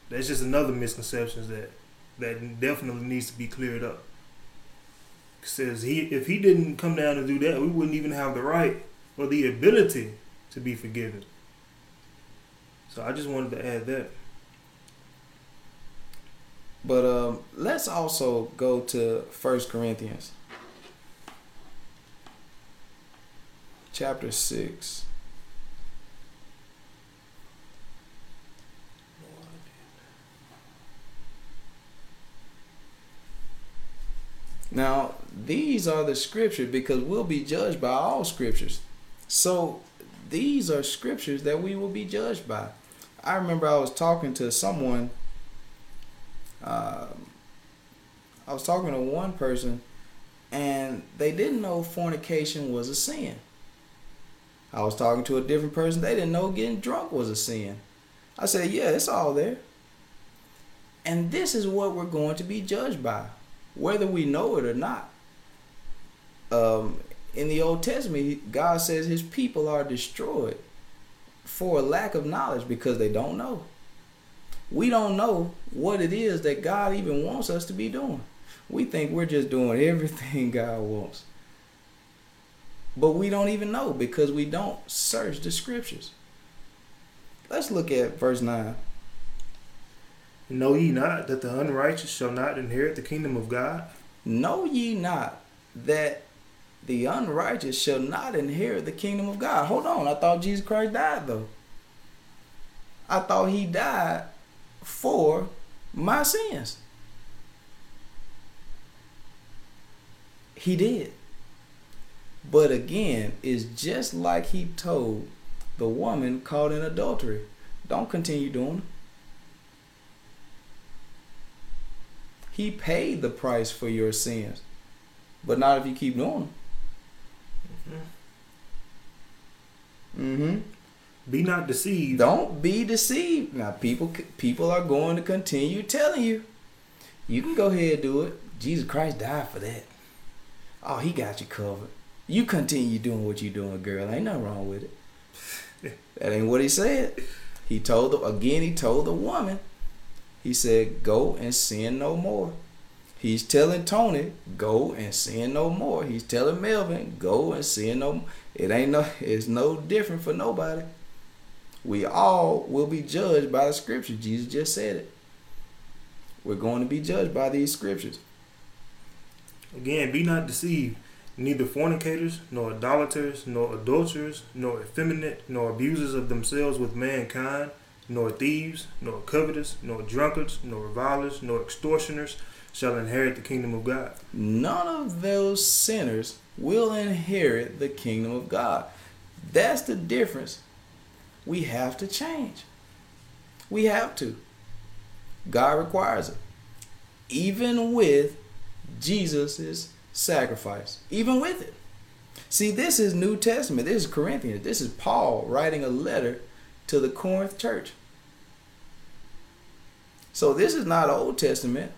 That's just another misconception that, that definitely needs to be cleared up. Says he, if he didn't come down and do that, we wouldn't even have the right or the ability to be forgiven. So I just wanted to add that. But um, let's also go to First Corinthians. Chapter six. Now, these are the scriptures, because we'll be judged by all scriptures. So these are scriptures that we will be judged by. I remember I was talking to someone. Uh, I was talking to one person, and they didn't know fornication was a sin. I was talking to a different person. They didn't know getting drunk was a sin. I said, yeah, it's all there. And this is what we're going to be judged by, whether we know it or not. Um, in the Old Testament, God says his people are destroyed for a lack of knowledge because they don't know. We don't know what it is that God even wants us to be doing. We think we're just doing everything God wants. But we don't even know because we don't search the scriptures. Let's look at verse nine. Know ye not that the unrighteous shall not inherit the kingdom of God? Know ye not that the unrighteous shall not inherit the kingdom of God? Hold on, I thought Jesus Christ died though. I thought he died for my sins. He did. But again, it's just like he told the woman caught in adultery. Don't continue doing it. He paid the price for your sins, but not if you keep doing them. Mm-hmm. Mm-hmm. Be not deceived. Don't be deceived. Now, people people are going to continue telling you, you can go ahead and do it. Jesus Christ died for that. Oh, he got you covered. You continue doing what you're doing, girl. Ain't nothing wrong with it. That ain't what he said. He told the, again, he told the woman. He said, go and sin no more. He's telling Tony, go and sin no more. He's telling Melvin, go and sin no more. It ain't no, it's no different for nobody. We all will be judged by the scripture. Jesus just said it. We're going to be judged by these scriptures. Again, be not deceived. Neither fornicators, nor idolaters, nor adulterers, nor effeminate, nor abusers of themselves with mankind, nor thieves, nor covetous, nor drunkards, nor revilers, nor extortioners shall inherit the kingdom of God. None of those sinners will inherit the kingdom of God. That's the difference. We have to change. We have to. God requires it. Even with Jesus' sacrifice. Even with it. See, this is New Testament. This is Corinthians. This is Paul writing a letter to the Corinth church. So this is not Old Testament.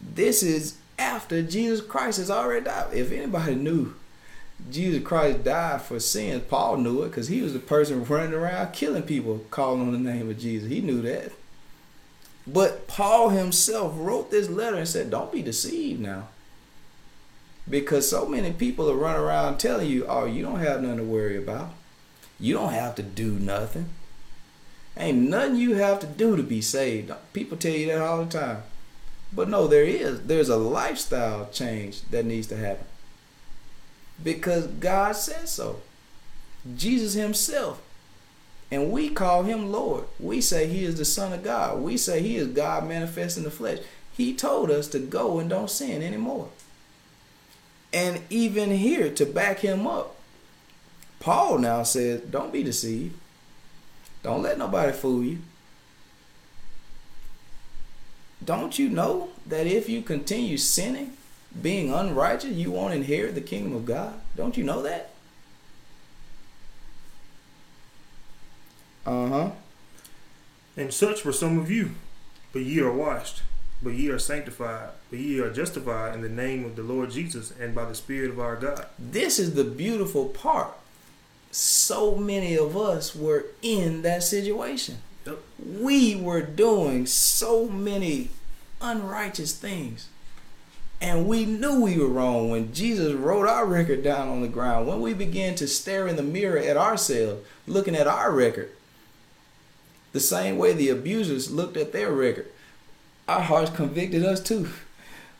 This is after Jesus Christ has already died. If anybody knew Jesus Christ died for sins, Paul knew it, because he was the person running around killing people, calling on the name of Jesus. He knew that. But Paul himself wrote this letter and said, don't be deceived now. Because so many people are running around telling you, oh, you don't have nothing to worry about. You don't have to do nothing. Ain't nothing you have to do to be saved. People tell you that all the time. But no, there is. There's a lifestyle change that needs to happen. Because God says so. Jesus himself. And we call him Lord. We say he is the Son of God. We say he is God manifest in the flesh. He told us to go and don't sin anymore. And even here, to back him up, Paul now says, don't be deceived. Don't let nobody fool you. Don't you know that if you continue sinning, being unrighteous, you won't inherit the kingdom of God. Don't you know that? Uh-huh. And such were some of you, but ye are washed, but ye are sanctified, but ye are justified in the name of the Lord Jesus and by the Spirit of our God. This is the beautiful part. So many of us were in that situation. Yep. We were doing so many unrighteous things. And we knew we were wrong when Jesus wrote our record down on the ground. When we began to stare in the mirror at ourselves, looking at our record, the same way the abusers looked at their record, our hearts convicted us too.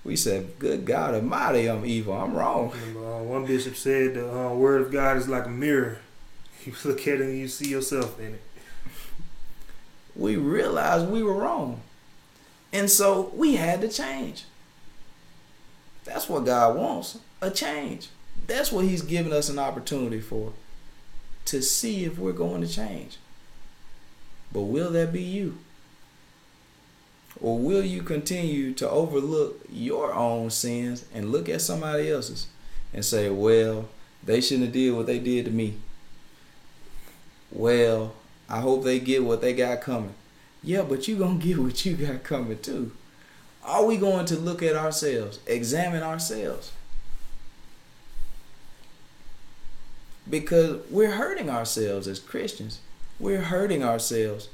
We said, good God Almighty, I'm evil. I'm wrong. And, uh, one bishop said the uh, word of God is like a mirror. You look at it and you see yourself in it. We realized we were wrong. And so we had to change. That's what God wants, a change. That's what he's given us an opportunity for, to see if we're going to change. But will that be you? Or will you continue to overlook your own sins and look at somebody else's and say, well, they shouldn't have did what they did to me. Well, I hope they get what they got coming. Yeah, but you're going to get what you got coming too. Are we going to look at ourselves, examine ourselves? Because we're hurting ourselves as Christians. We're hurting ourselves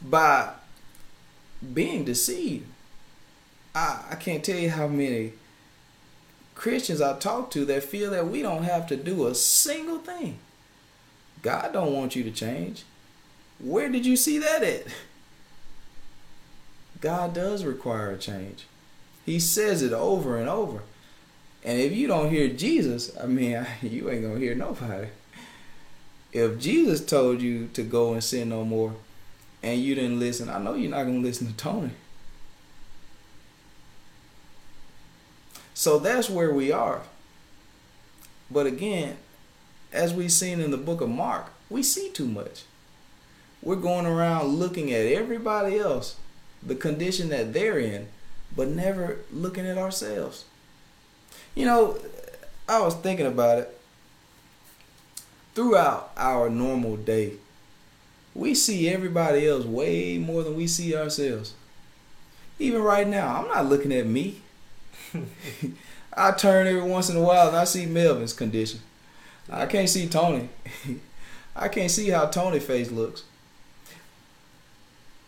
by being deceived. I, I can't tell you how many Christians I talk to that feel that we don't have to do a single thing. God don't want you to change. Where did you see that at? God does require a change. He says it over and over. And if you don't hear Jesus, I mean, you ain't going to hear nobody. If Jesus told you to go and sin no more and you didn't listen, I know you're not going to listen to Tony. So that's where we are. But again, as we've seen in the book of Mark, we see too much. We're going around looking at everybody else, the condition that they're in, but never looking at ourselves. You know, I was thinking about it. Throughout our normal day, we see everybody else way more than we see ourselves. Even right now, I'm not looking at me. I turn every once in a while and I see Melvin's condition. I can't see Tony. I can't see how Tony's face looks.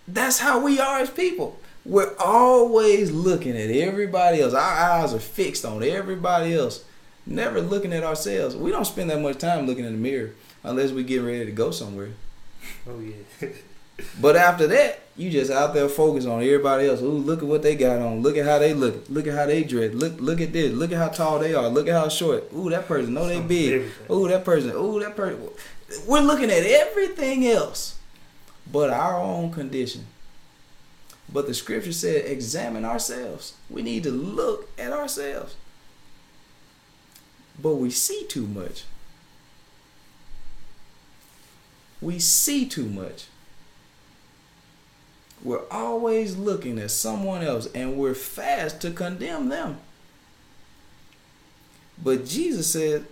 That's how we are as people. We're always looking at everybody else. Our eyes are fixed on everybody else, never looking at ourselves. We don't spend that much time looking in the mirror unless we get ready to go somewhere. Oh, yeah. But after that, you just out there focus on everybody else. Ooh, look at what they got on. Look at how they look. Look at how they dress. Look look at this. Look at how tall they are. Look at how short. Ooh, that person. No, they big. Ooh, that person. Ooh, that person. We're looking at everything else but our own condition. But the scripture said, examine ourselves. We need to look at ourselves. But we see too much. We see too much. We're always looking at someone else and we're fast to condemn them. But Jesus said,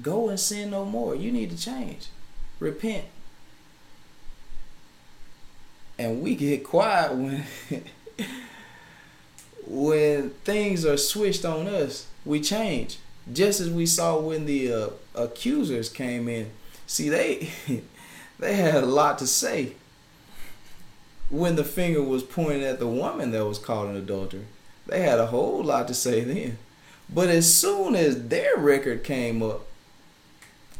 go and sin no more. You need to change. Repent. And we get quiet when when things are switched on us. We change. Just as we saw when the uh, accusers came in. See, they they had a lot to say when the finger was pointed at the woman that was caught in adultery. They had a whole lot to say then. But as soon as their record came up,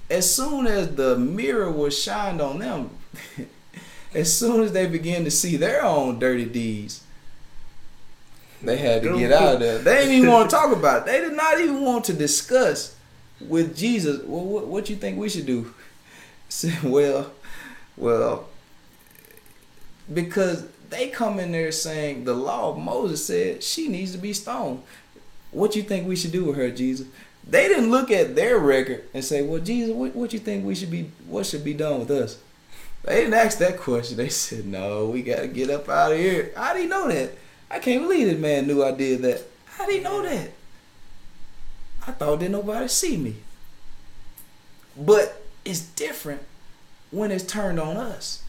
as soon as the mirror was shined on them, as soon as they began to see their own dirty deeds, they had to get out of there. They didn't even want to talk about it. They did not even want to discuss with Jesus, well, what, what you think we should do? Said, well, well, because they come in there saying the law of Moses said she needs to be stoned. What you think we should do with her, Jesus? They didn't look at their record and say, well, Jesus, what, what you think we should be, what should be done with us? They didn't ask that question. They said, no, we got to get up out of here. How do you know that? I can't believe this man knew I did that. How did he know that? I thought that nobody see me. But it's different when it's turned on us.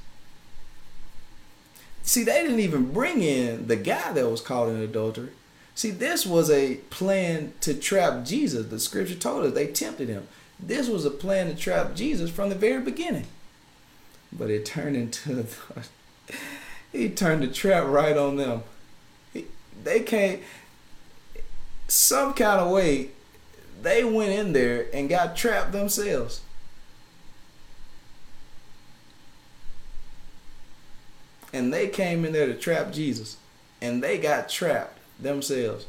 See, they didn't even bring in the guy that was caught in adultery. See, this was a plan to trap Jesus. The scripture told us they tempted him. This was a plan to trap Jesus from the very beginning. But it turned into, the, he turned the trap right on them. He, they came, some kind of way, they went in there and got trapped themselves. And they came in there to trap Jesus. And they got trapped themselves.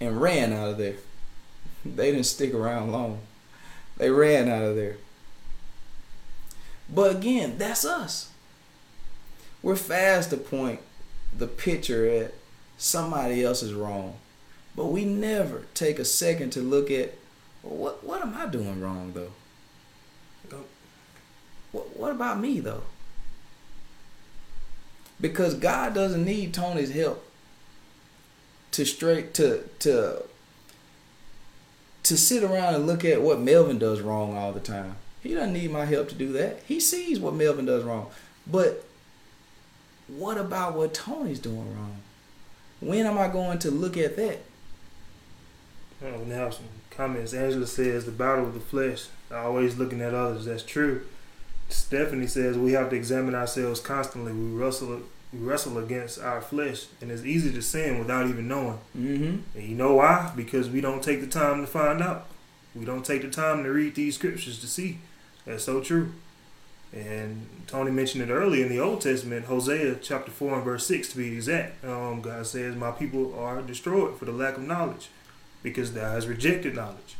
And ran out of there. They didn't stick around long. They ran out of there. But again, that's us. We're fast to point the picture at somebody else's wrong. But we never take a second to look at, well, what what am I doing wrong, though? What, what about me, though? Because God doesn't need Tony's help to straight to to to sit around and look at what Melvin does wrong all the time. He doesn't need my help to do that. He sees what Melvin does wrong. But what about what Tony's doing wrong? When am I going to look at that? Well, we have some comments. Angela says, the battle of the flesh, always looking at others. That's true. Stephanie says, we have to examine ourselves constantly. We wrestle we wrestle against our flesh, and it's easy to sin without even knowing. Mm-hmm. And you know why? Because we don't take the time to find out. We don't take the time to read these scriptures to see. That's so true. And Tony mentioned it earlier in the Old Testament, Hosea chapter four and verse six to be exact. Um, God says, my people are destroyed for the lack of knowledge because thou hast rejected knowledge.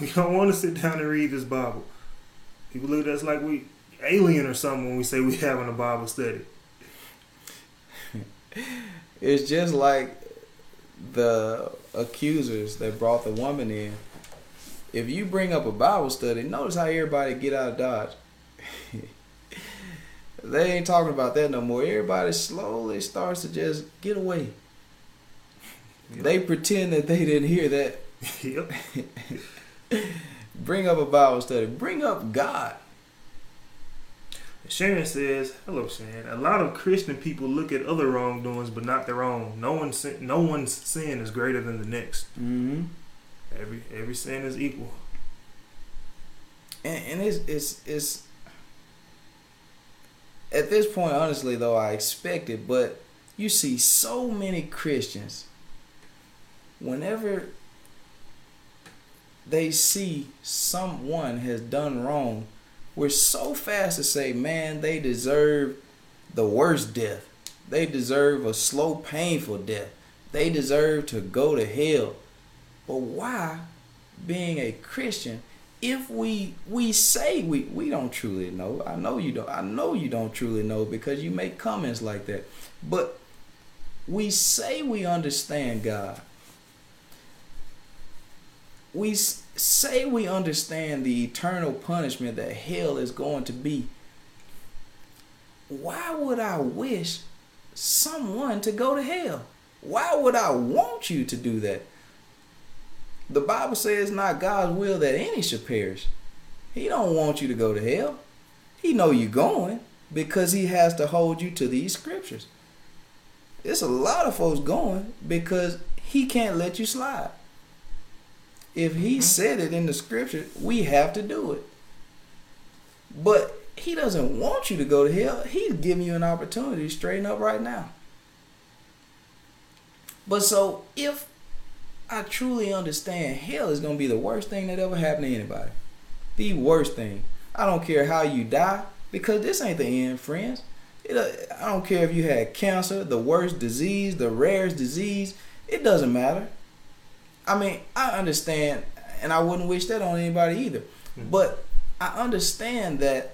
We don't want to sit down and read this Bible. People look at us like we alien or something when we say we having a Bible study. It's just like the accusers that brought the woman in. If you bring up a Bible study, notice how everybody get out of Dodge. They ain't talking about that no more. Everybody slowly starts to just get away. Yep. They pretend that they didn't hear that. Yep. Bring up a Bible study. Bring up God. Sharon says, hello, Sharon. A lot of Christian people look at other wrongdoings, but not their own. No one's sin, no one's sin is greater than the next. Mm-hmm. Every every sin is equal. And, and it's, it's, it's, at this point, honestly, though, I expect it, but you see so many Christians, whenever they see someone has done wrong, we're so fast to say, man, they deserve the worst death. They deserve a slow, painful death. They deserve to go to hell. But why, being a Christian, if we we say we, we don't truly know, I know you don't, I know you don't truly know because you make comments like that. But we say we understand God. We say we understand the eternal punishment that hell is going to be. Why would I wish someone to go to hell? Why would I want you to do that? The Bible says it's not God's will that any should perish. He don't want you to go to hell. He know you're going because he has to hold you to these scriptures. There's a lot of folks going because he can't let you slide. If he said it in the scripture, we have to do it. But he doesn't want you to go to hell. He's giving you an opportunity to straighten up right now. But so if I truly understand hell is going to be the worst thing that ever happened to anybody. The worst thing. I don't care how you die because this ain't the end, friends. It, I don't care if you had cancer, the worst disease, the rarest disease. It doesn't matter. I mean, I understand, and I wouldn't wish that on anybody either. But I understand that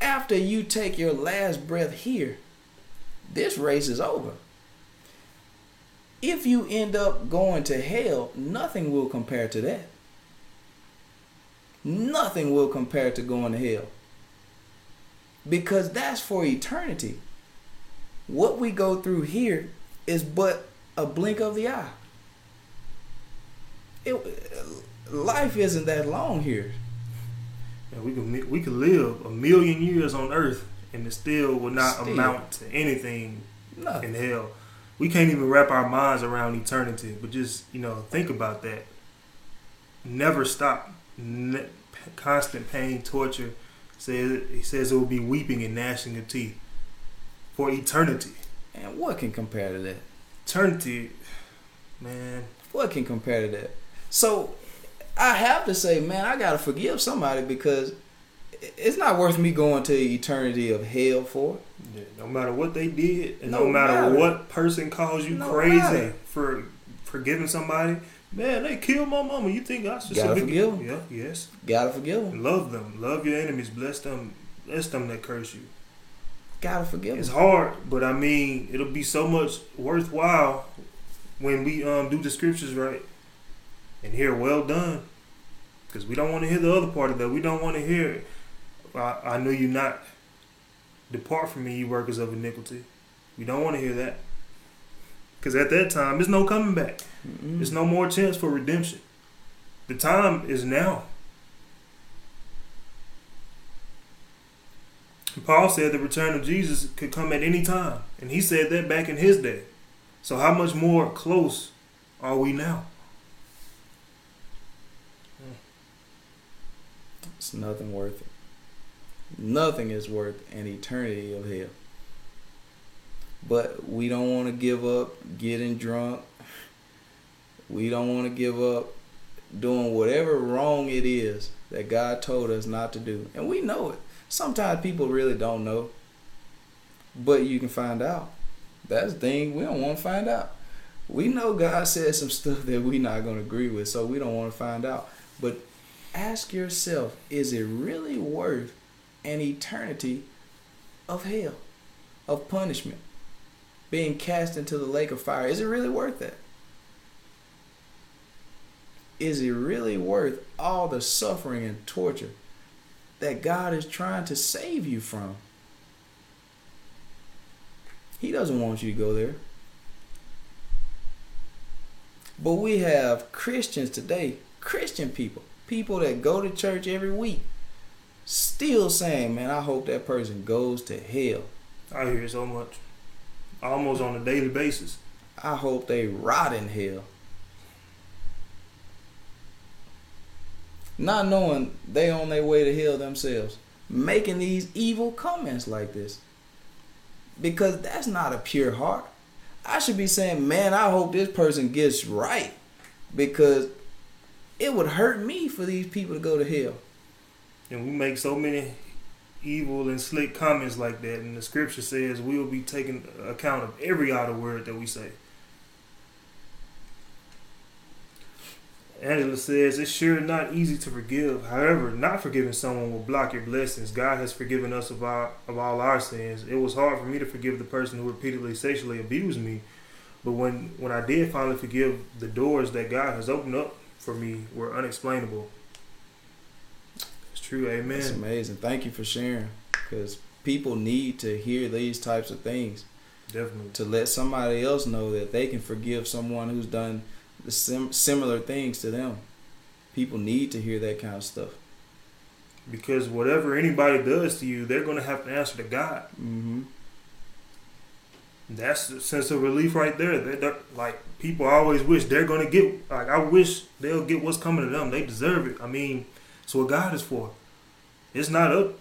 after you take your last breath here, this race is over. If you end up going to hell, nothing will compare to that. Nothing will compare to going to hell. Because that's for eternity. what we go through here is but a blink of the eye. It, life isn't that long here. Yeah, we could we could live a million years on Earth and it still will not still. amount to anything Nothing. in hell. We can't even wrap our minds around eternity. But just, you know, think about that. Never stop. Ne- constant pain, torture. Says he says it will be weeping and gnashing of teeth for eternity. And what can compare to that? Eternity, man. What can compare to that? So I have to say, man, I gotta forgive somebody because it's not worth me going to the eternity of hell for. Yeah, no matter what they did, and no, no matter, matter what person calls you no crazy matter. for forgiving somebody, man, they killed my mama. You think I should gotta forgive them? Yeah, yes. Gotta forgive them. Love them. Love your enemies. Bless them. Bless them that curse you. Gotta forgive. It's them. hard, but I mean, it'll be so much worthwhile when we um, do the scriptures right and hear well done, because we don't want to hear the other part of that. We don't want to hear, I, I knew you not. Depart from me, you workers of iniquity. We don't want to hear that, because at that time, there's no coming back. Mm-mm. There's no more chance for redemption. The time is now. Paul said the return of Jesus could come at any time, and he said that back in his day. So how much more close are we now? It's nothing worth it. Nothing is worth an eternity of hell. But we don't want to give up getting drunk. We don't want to give up doing whatever wrong it is that God told us not to do. And we know it. Sometimes people really don't know. But you can find out. That's the thing, we don't want to find out. We know God said some stuff that we're not going to agree with, so we don't want to find out. But ask yourself, is it really worth an eternity of hell, of punishment, being cast into the lake of fire? Is it really worth that? Is it really worth all the suffering and torture that God is trying to save you from? He doesn't want you to go there. But we have Christians today, Christian people, people that go to church every week, still saying, man, I hope that person goes to hell. I hear so much. Almost on a daily basis. I hope they rot in hell. Not knowing they on their way to hell themselves. Making these evil comments like this. Because that's not a pure heart. I should be saying, man, I hope this person gets right, because it would hurt me for these people to go to hell. And we make so many evil and slick comments like that, and the scripture says we will be taking account of every idle word that we say. Angela says, it's sure not easy to forgive. However, not forgiving someone will block your blessings. God has forgiven us of, our, of all our sins. It was hard for me to forgive the person who repeatedly sexually abused me. But when, when I did finally forgive, the doors that God has opened up for me were unexplainable. It's true. Amen. It's amazing. Thank you for sharing, because people need to hear these types of things. Definitely. To let somebody else know that they can forgive someone who's done The sim- similar things to them. People need to hear that kind of stuff, because whatever anybody does to you, they're going to have to answer to God. Mm-hmm. That's the sense of relief right there. They're, they're, like people always wish they're going to get. Like I wish they'll get what's coming to them. They deserve it. I mean, it's what God is for. It's not up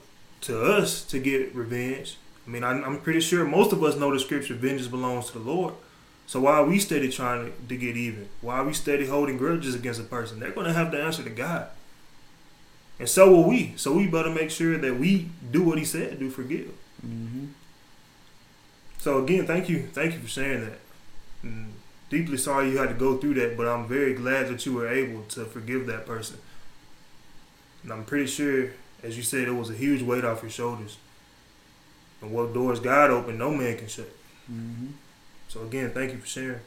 to us to get revenge. I mean, I'm, I'm pretty sure most of us know the scripture: vengeance belongs to the Lord. So why are we steady trying to, to get even? Why are we steady holding grudges against a person? They're going to have to answer to God. And so will we. So we better make sure that we do what he said, do forgive. Mm-hmm. So again, thank you. Thank you for sharing that. And deeply sorry you had to go through that, but I'm very glad that you were able to forgive that person. And I'm pretty sure, as you said, it was a huge weight off your shoulders. And what doors God opened, no man can shut. Mm-hmm. So again, thank you for sharing.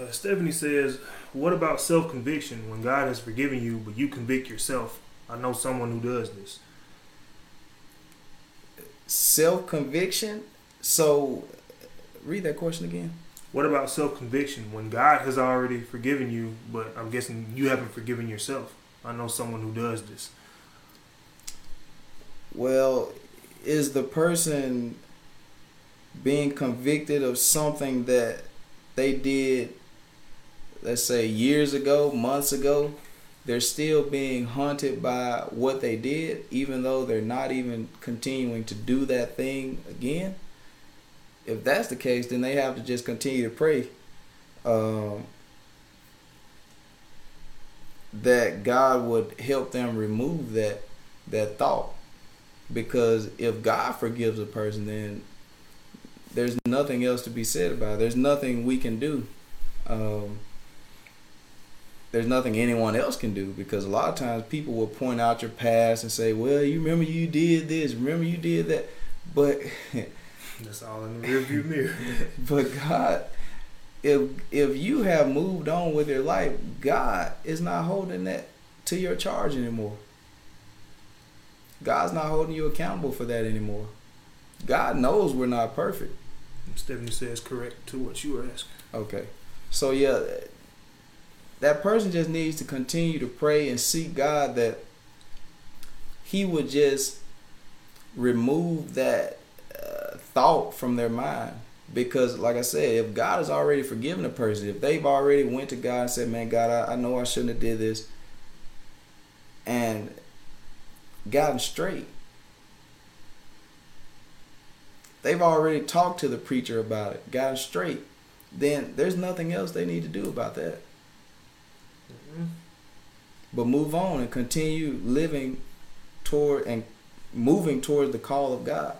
Uh, Stephanie says, what about self-conviction when God has forgiven you, but you convict yourself? I know someone who does this. Self-conviction? So, read that question again. What about self-conviction when God has already forgiven you, but I'm guessing you haven't forgiven yourself? I know someone who does this. Well, is the person being convicted of something that they did, let's say, years ago, months ago? They're still being haunted by what they did, even though they're not even continuing to do that thing again. If that's the case, then they have to just continue to pray um, that God would help them remove that that thought. Because if God forgives a person, then there's nothing else to be said about it. There's nothing we can do. Um, there's nothing anyone else can do, because a lot of times people will point out your past and say, well, you remember you did this, remember you did that. But that's all in the rearview mirror. But God, if if you have moved on with your life, God is not holding that to your charge anymore. God's not holding you accountable for that anymore. God knows we're not perfect. Stephanie says correct to what you were asking. Okay. So, yeah, that person just needs to continue to pray and seek God that he would just remove that uh, thought from their mind. Because, like I said, if God has already forgiven a person, if they've already went to God and said, man, God, I, I know I shouldn't have did this, and gotten straight, they've already talked to the preacher about it, gotten straight, then there's nothing else they need to do about that. Mm-hmm. But move on and continue living toward and moving toward the call of God.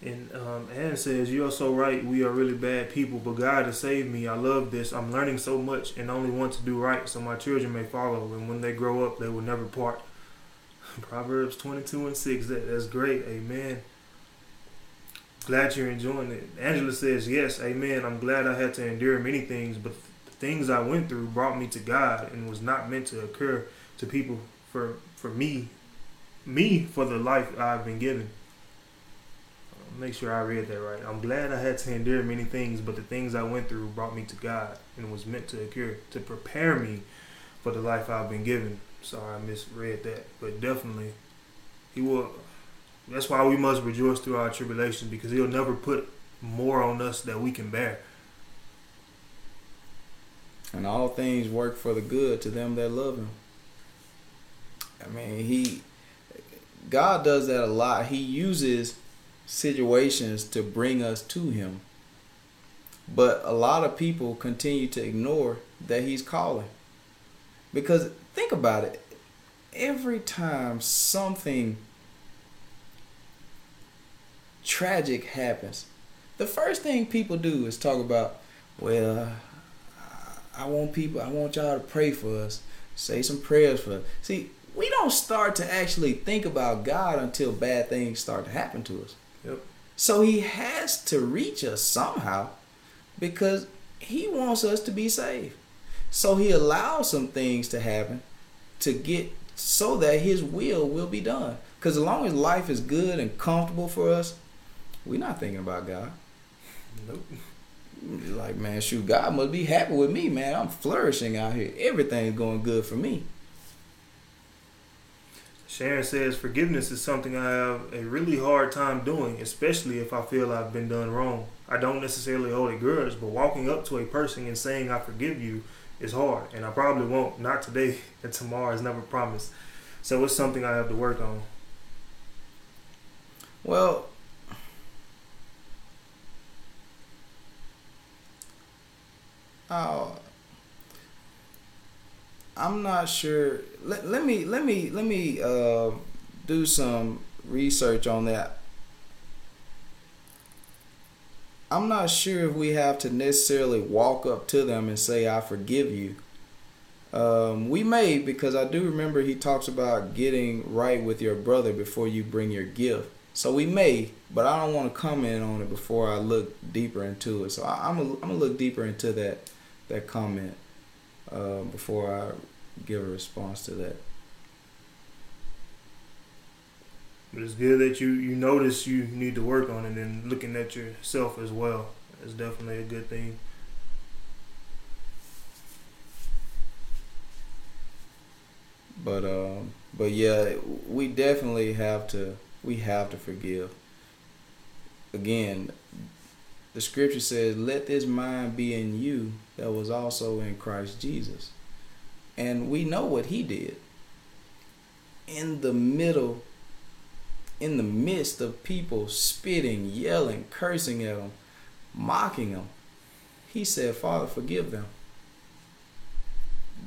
And um, Ann says, you're so right, we are really bad people, but God has saved me. I love this. I'm learning so much and only want to do right so my children may follow, and when they grow up, they will never part. Proverbs twenty-two and six, that, that's great. Amen. Glad you're enjoying it. Angela says, yes, amen. I'm glad I had to endure many things, but the things I went through brought me to God and was not meant to occur to people for, for me, me for the life I've been given. Make sure I read that right. I'm glad I had to endure many things, but the things I went through brought me to God and was meant to occur to prepare me for the life I've been given. Sorry, I misread that, but definitely he will. That's why we must rejoice through our tribulation, because he'll never put more on us that we can bear. And all things work for the good to them that love him. I mean, he, God does that a lot. He uses situations to bring us to him, but a lot of people continue to ignore that he's calling. Because think about it, every time something tragic happens, the first thing people do is talk about, well, I want people I want y'all to pray for us, say some prayers for us. See, we don't start to actually think about God until bad things start to happen to us. Yep. So he has to reach us somehow, because he wants us to be saved. So he allows some things to happen to get so that his will will be done. Because as long as life is good and comfortable for us, we're not thinking about God. Nope. Like, man, shoot, God must be happy with me, man. I'm flourishing out here. Everything's going good for me. Sharon says, forgiveness is something I have a really hard time doing, especially if I feel I've been done wrong. I don't necessarily hold a grudge, but walking up to a person and saying I forgive you is hard, and I probably won't, not today, and tomorrow is never promised. So it's something I have to work on. Well, I'll, I'm not sure. Let, let me let me let me uh, do some research on that. I'm not sure if we have to necessarily walk up to them and say, "I forgive you." Um, we may, because I do remember he talks about getting right with your brother before you bring your gift. So we may, but I don't want to comment on it before I look deeper into it. So I, I'm, a, I'm gonna look deeper into that that comment uh, before I give a response to that. But it's good that you, you notice you need to work on it, and looking at yourself as well is definitely a good thing. But um, but yeah, we definitely have to we have to forgive. Again, the scripture says, "Let this mind be in you that was also in Christ Jesus," and we know what he did. In the middle. In the midst of people spitting, yelling, cursing at him, mocking him, he said, "Father, forgive them."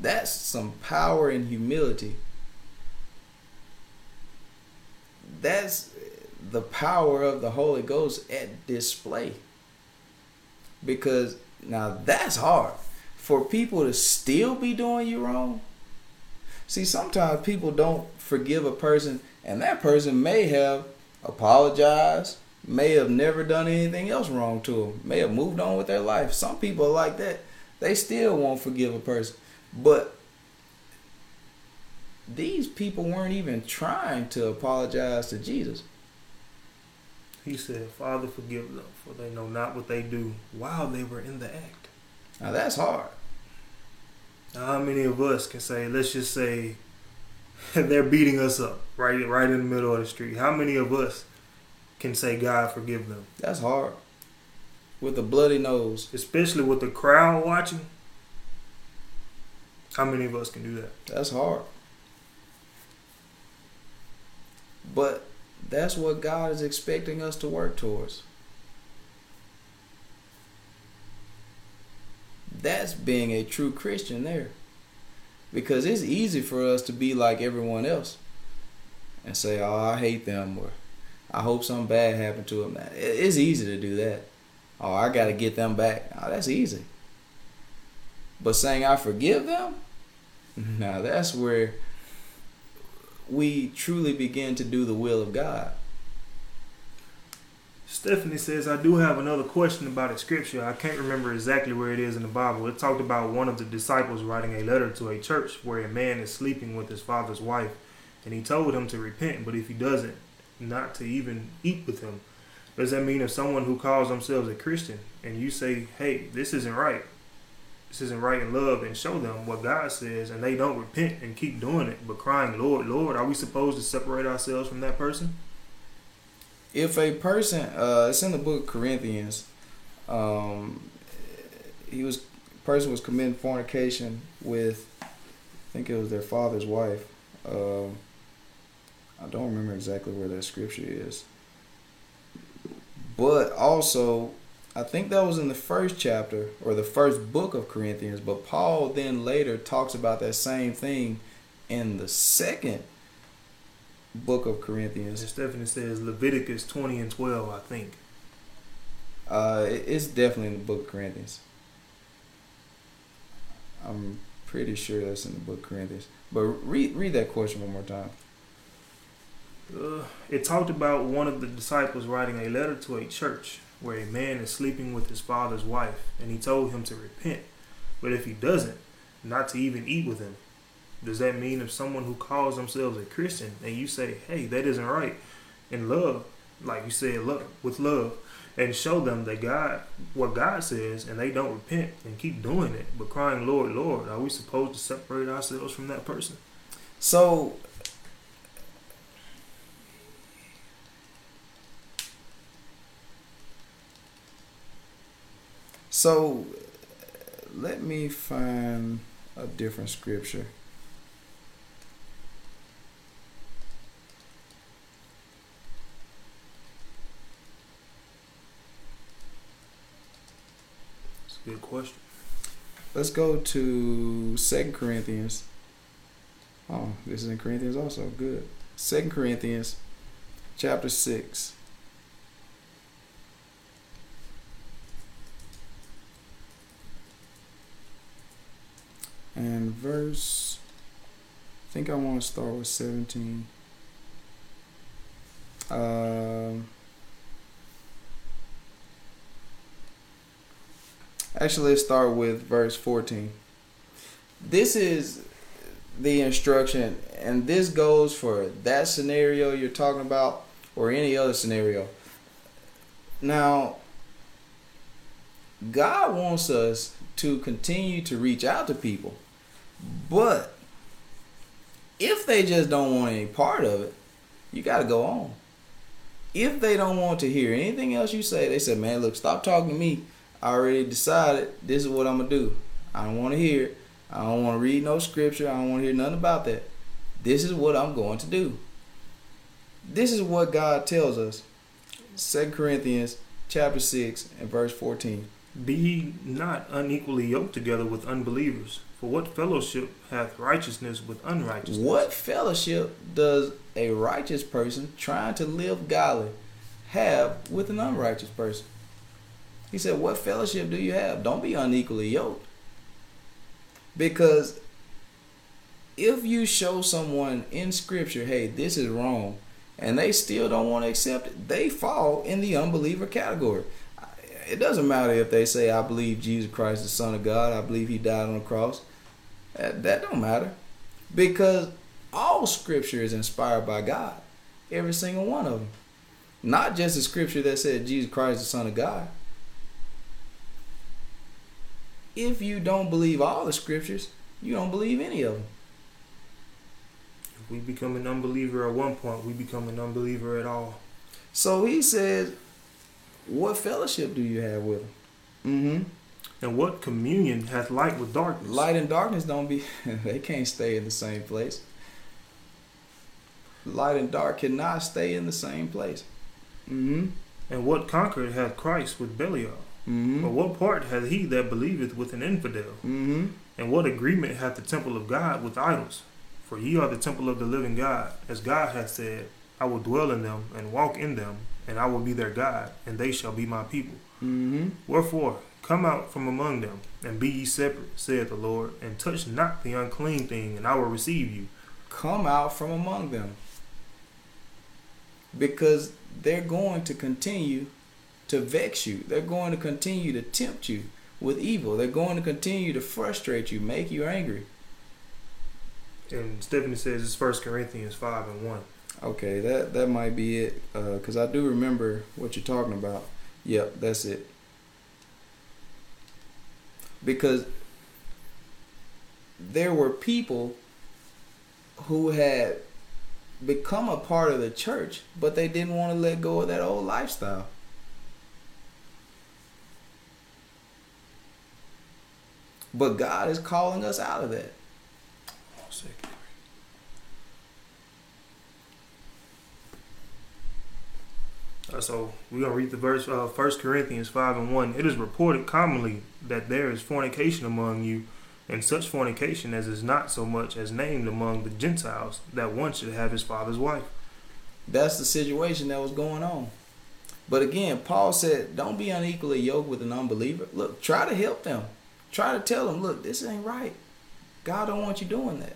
That's some power and humility. That's the power of the Holy Ghost at display. Because now that's hard for people to still be doing you wrong. See, sometimes people don't forgive a person, and that person may have apologized, may have never done anything else wrong to them, may have moved on with their life. Some people are like that. They still won't forgive a person. But these people weren't even trying to apologize to Jesus. He said, "Father, forgive them, for they know not what they do," while they were in the act. Now that's hard. Now, how many of us can say, let's just say, they're beating us up right, right in the middle of the street. How many of us can say, "God, forgive them"? That's hard. With a bloody nose. Especially with the crowd watching. How many of us can do that? That's hard. But that's what God is expecting us to work towards. That's being a true Christian there. Because it's easy for us to be like everyone else and say, "Oh, I hate them," or "I hope something bad happened to them." It's easy to do that. "Oh, I got to get them back." Oh, that's easy. But saying, "I forgive them," now that's where we truly begin to do the will of God. Stephanie says, "I do have another question about a scripture. I can't remember exactly where it is in the Bible. It talked about one of the disciples writing a letter to a church where a man is sleeping with his father's wife, and he told him to repent, but if he doesn't, not to even eat with him. Does that mean if someone who calls themselves a Christian and you say, hey, this isn't right, this isn't right in love, and show them what God says, and they don't repent and keep doing it, but crying, Lord, Lord, are we supposed to separate ourselves from that person?" If a person, uh, it's in the book of Corinthians, um, he was, person was committing fornication with, I think it was their father's wife. Uh, I don't remember exactly where that scripture is. But also, I think that was in the first chapter or the first book of Corinthians. But Paul then later talks about that same thing in the second book of Corinthians. And Stephanie says Leviticus twenty and twelve, I think. Uh, it's definitely in the book of Corinthians. I'm pretty sure that's in the book of Corinthians. But read read that question one more time. Uh, it talked about one of the disciples writing a letter to a church where a man is sleeping with his father's wife, and he told him to repent, but if he doesn't, not to even eat with him. Does that mean if someone who calls themselves a Christian and you say, hey, that isn't right in love, like you said, love, with love, and show them that God, what God says, and they don't repent and keep doing it, but crying, Lord, Lord, are we supposed to separate ourselves from that person? So So let me find a different scripture. Good question. Let's go to Second Corinthians. Oh, this is in Corinthians also. Good. Second Corinthians chapter six. And verse, I think I want to start with seventeen. Um, actually, let's start with verse fourteen. This is the instruction, and this goes for that scenario you're talking about or any other scenario. Now, God wants us to continue to reach out to people, but if they just don't want any part of it, you got to go on. If they don't want to hear anything else you say, they say, man, look, stop talking to me. I already decided this is what I'm going to do. I don't want to hear it. I don't want to read no scripture. I don't want to hear nothing about that. This is what I'm going to do. This is what God tells us. Second Corinthians chapter six and verse fourteen. Be ye not unequally yoked together with unbelievers. For what fellowship hath righteousness with unrighteousness? What fellowship does a righteous person trying to live godly have with an unrighteous person? He said, what fellowship do you have? Don't be unequally yoked. Because if you show someone in scripture, hey, this is wrong, and they still don't want to accept it, they fall in the unbeliever category. It doesn't matter if they say, I believe Jesus Christ, the Son of God. I believe he died on the cross. That, that don't matter. Because all scripture is inspired by God. Every single one of them. Not just the scripture that said Jesus Christ, the Son of God. If you don't believe all the scriptures, you don't believe any of them. If we become an unbeliever at one point, we become an unbeliever at all. So he says, what fellowship do you have with them? Mm-hmm. And what communion hath light with darkness? Light and darkness don't be, they can't stay in the same place. Light and dark cannot stay in the same place. Mm-hmm. And what conquered hath Christ with Belial? Mm-hmm. Or what part hath he that believeth with an infidel? Mm-hmm. And what agreement hath the temple of God with idols? For ye are the temple of the living God. As God hath said, I will dwell in them and walk in them, and I will be their God, and they shall be my people. Mm-hmm. Wherefore, come out from among them, and be ye separate, saith the Lord, and touch not the unclean thing, and I will receive you. Come out from among them. Because they're going to continue to vex you. They're going to continue to tempt you with evil. They're going to continue to frustrate you, make you angry. And Stephanie says it's First Corinthians five and one. Okay, that, that might be it, uh, because I do remember what you're talking about. Yep, that's it. Because there were people who had become a part of the church, but they didn't want to let go of that old lifestyle. But God is calling us out of that. One second. So we're going to read the verse, uh, First Corinthians five and one. It is reported commonly that there is fornication among you, and such fornication as is not so much as named among the Gentiles, that one should have his father's wife. That's the situation that was going on. But again, Paul said, don't be unequally yoked with an unbeliever. Look, try to help them. Try to tell them, look, this ain't right. God don't want you doing that.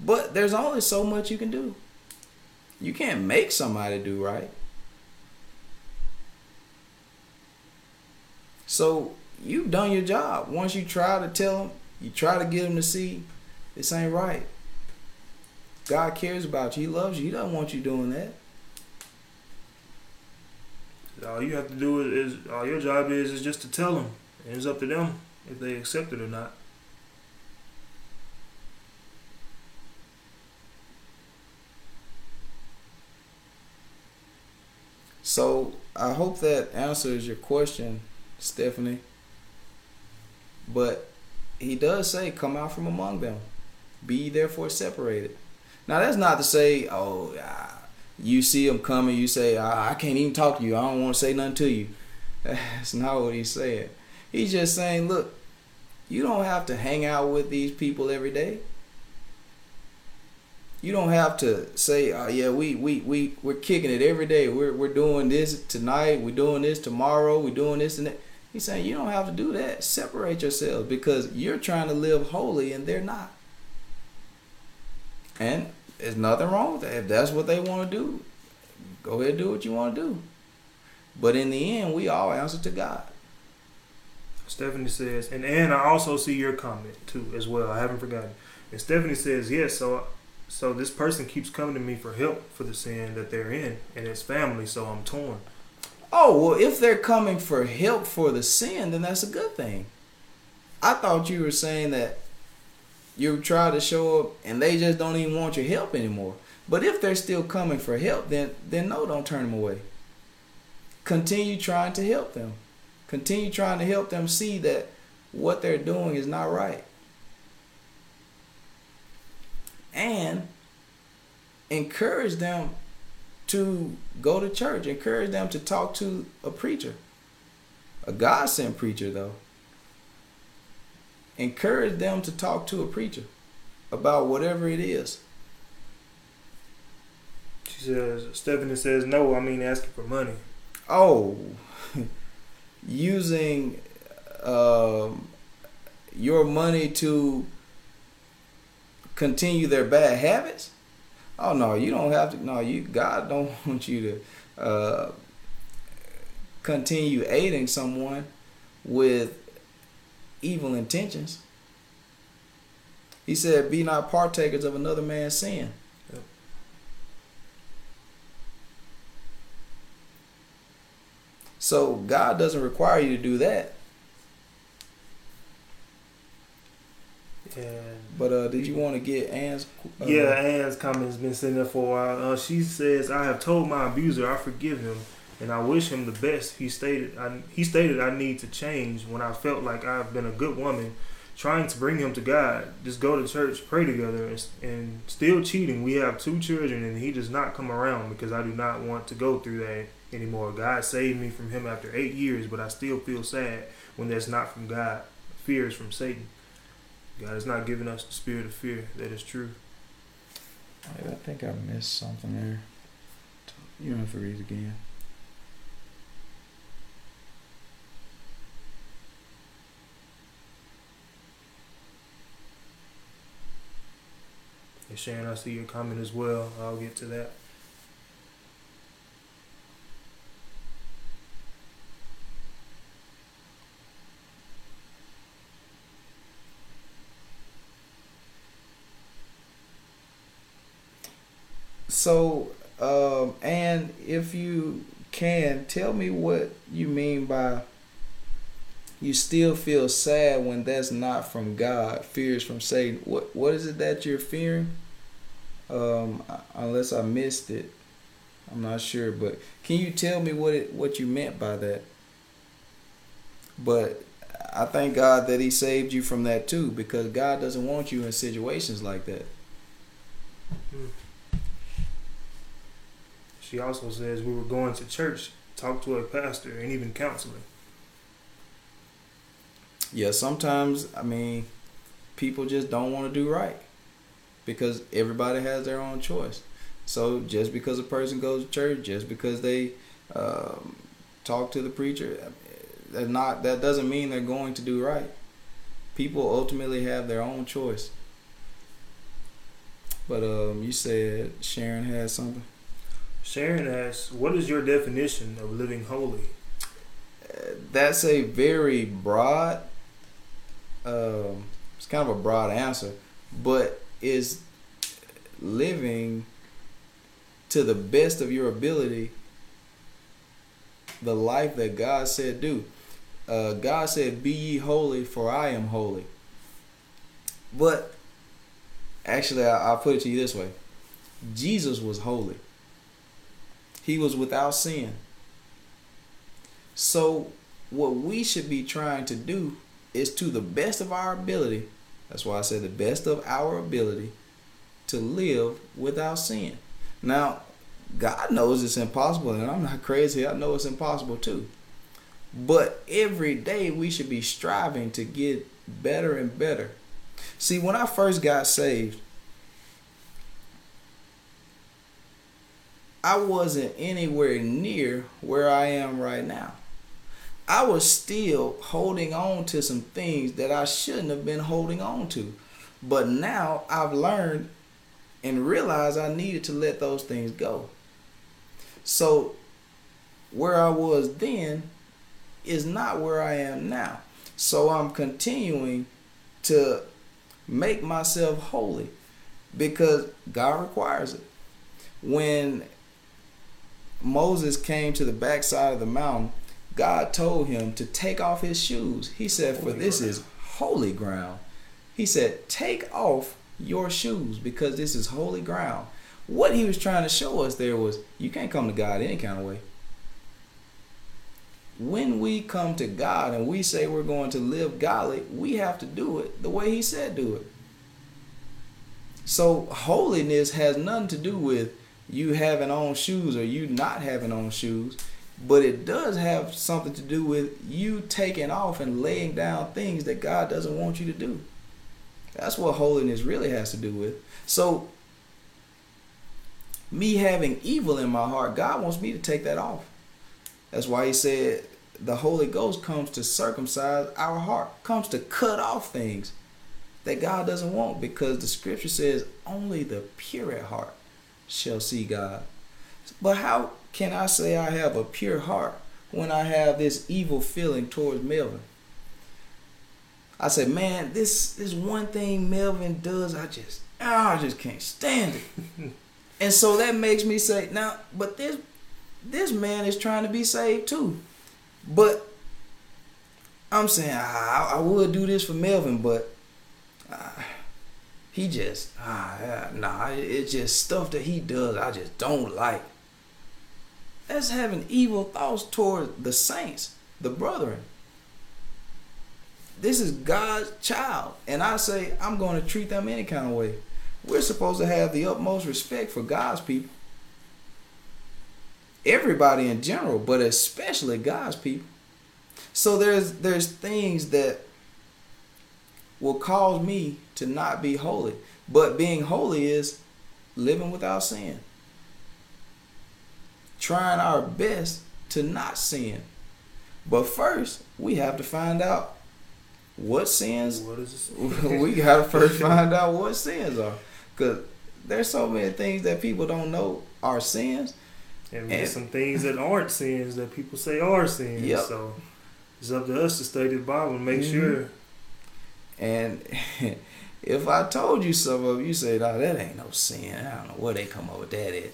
But there's only so much you can do. You can't make somebody do right. So you've done your job. Once you try to tell them, you try to get them to see this ain't right. God cares about you. He loves you. He doesn't want you doing that. All you have to do is, is all your job is is just to tell them. And it's up to them if they accept it or not. So I hope that answers your question, Stephanie. But he does say, come out from among them. Be therefore separated. Now that's not to say, oh, you see them coming, you say, I can't even talk to you. I don't want to say nothing to you. That's not what he's saying. He's just saying, look, you don't have to hang out with these people every day. You don't have to say, oh yeah, we we we we're kicking it every day. We're we're doing this tonight, we're doing this tomorrow, we're doing this and that. He's saying you don't have to do that. Separate yourselves because you're trying to live holy and they're not. And there's nothing wrong with that. If that's what they want to do, Go ahead and do what you want to do. But in the end, we all answer to God. Stephanie says, and Ann, I also see your comment too as well. I haven't forgotten. And Stephanie says, yes, so so this person keeps coming to me for help for the sin that they're in and it's family, so I'm torn. Oh, well, if they're coming for help for the sin, then that's a good thing. I thought you were saying that you try to show up and they just don't even want your help anymore. But if they're still coming for help, then then no, don't turn them away. Continue trying to help them. Continue trying to help them see that what they're doing is not right. And encourage them to go to church. Encourage them to talk to a preacher. A God-sent preacher, though. Encourage them to talk to a preacher about whatever it is. She says, Stephanie says, no, I mean asking for money. Oh, using um, your money to continue their bad habits? Oh no, you don't have to. No, you God don't want you to uh, continue aiding someone with evil intentions. He said, "Be not partakers of another man's sin." Yep. So God doesn't require you to do that. Yeah. But uh, did you want to get Ann's? Uh, yeah, Ann's comment has been sitting there for a while. Uh, she says, "I have told my abuser I forgive him, and I wish him the best. He stated, I, he stated I need to change when I felt like I've been a good woman, trying to bring him to God. Just go to church, pray together, and, and still cheating. We have two children, and he does not come around because I do not want to go through that anymore. God saved me from him after eight years, but I still feel sad when that's not from God. Fear is from Satan. God has not given us the spirit of fear. That is true." I think I missed something there. You don't have to read it again. Sharon, I see your comment as well. I'll get to that. So, um, and if you can, tell me what you mean by you still feel sad when that's not from God. Fear is from Satan. What What is it that you're fearing? Um, unless I missed it, I'm not sure. But can you tell me what it what you meant by that? But I thank God that He saved you from that too, because God doesn't want you in situations like that. She also says we were going to church, talk to a pastor, and even counseling. Yeah, sometimes I mean, people just don't want to do right. Because everybody has their own choice. So just because a person goes to church, just because they um, talk to the preacher, they're not, that doesn't mean they're going to do right. People ultimately have their own choice. But um, you said Sharon has something? Sharon asks, what is your definition of living holy? Uh, that's a very broad, um, it's kind of a broad answer, but is living to the best of your ability the life that God said do. Uh, God said, "Be ye holy, for I am holy." But actually, I, I'll put it to you this way: Jesus was holy. He was without sin. So what we should be trying to do is, to the best of our ability, that's why I said the best of our ability, to live without sin. Now, God knows it's impossible, and I'm not crazy. I know it's impossible too. But every day we should be striving to get better and better. See, when I first got saved, I wasn't anywhere near where I am right now. I was still holding on to some things that I shouldn't have been holding on to. But now I've learned and realized I needed to let those things go. So where I was then is not where I am now. So I'm continuing to make myself holy because God requires it. When Moses came to the backside of the mountain, God told him to take off his shoes. He said, holy for this ground. Is holy ground. He said, take off your shoes because this is holy ground. What he was trying to show us there was, you can't come to God any kind of way. When we come to God and we say we're going to live godly, we have to do it the way he said do it. So holiness has nothing to do with you having on shoes or you not having on shoes, but it does have something to do with you taking off and laying down things that God doesn't want you to do. That's what holiness really has to do with. So me having evil in my heart, God wants me to take that off. That's why he said the Holy Ghost comes to circumcise our heart, comes to cut off things that God doesn't want, because the scripture says only the pure at heart shall see God. But how can I say I have a pure heart when I have this evil feeling towards Melvin? I said, man, this this one thing Melvin does, I just, ah, I just can't stand it. And so that makes me say, now, but this this man is trying to be saved too. But I'm saying, I, I would do this for Melvin, but uh, he just, ah, nah, it's just stuff that he does I just don't like. That's having evil thoughts toward the saints, the brethren. This is God's child, and I say I'm going to treat them any kind of way. We're supposed to have the utmost respect for God's people. Everybody in general, but especially God's people. So there's there's things that will cause me to not be holy. But being holy is living without sin. Trying our best to not sin. But first, we have to find out what sins. What is we gotta first find out what sins are, because there's so many things that people don't know are sins, and, and some things that aren't sins that people say are sins. Yep. So it's up to us to study the Bible and make mm-hmm. sure. And if I told you some of you say, "No, that ain't no sin," I don't know where they come up with that is.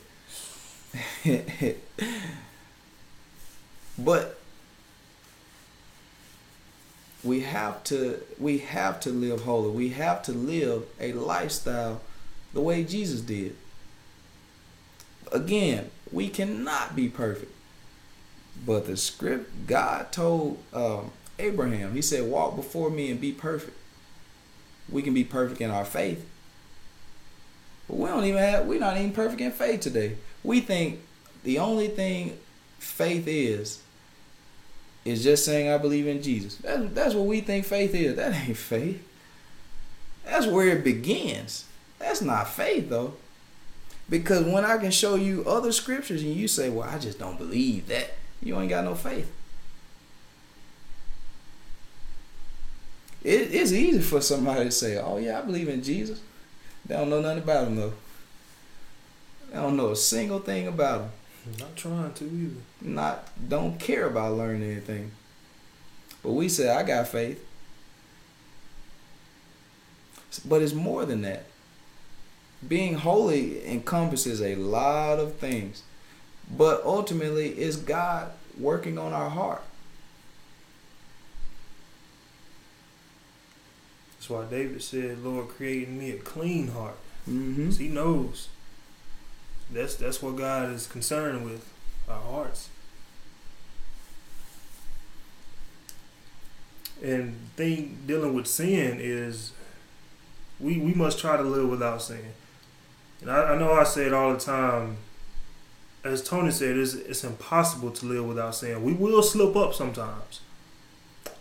But We have to we have to live holy. We have to live a lifestyle the way Jesus did. Again, we cannot be perfect. But the script, God told um, Abraham, he said, walk before me and be perfect. We can be perfect in our faith. But we don't even have, we're not even perfect in faith today. We think the only thing faith is is just saying I believe in Jesus. That's, that's what we think faith is. That ain't faith. That's where it begins. That's not faith, though. Because when I can show you other scriptures and you say, well, I just don't believe that, you ain't got no faith. It, it's easy for somebody to say, oh, yeah, I believe in Jesus. They don't know nothing about him, though. They don't know a single thing about him. Not trying to either. Not don't care about learning anything. But we say I got faith. But it's more than that. Being holy encompasses a lot of things. But ultimately it's God working on our heart. That's why David said, Lord, create in me a clean heart. Mm-hmm. He knows. That's that's what God is concerned with, our hearts. And the thing dealing with sin is we we must try to live without sin. And I, I know I say it all the time. As Tony said, it's, it's impossible to live without sin. We will slip up sometimes.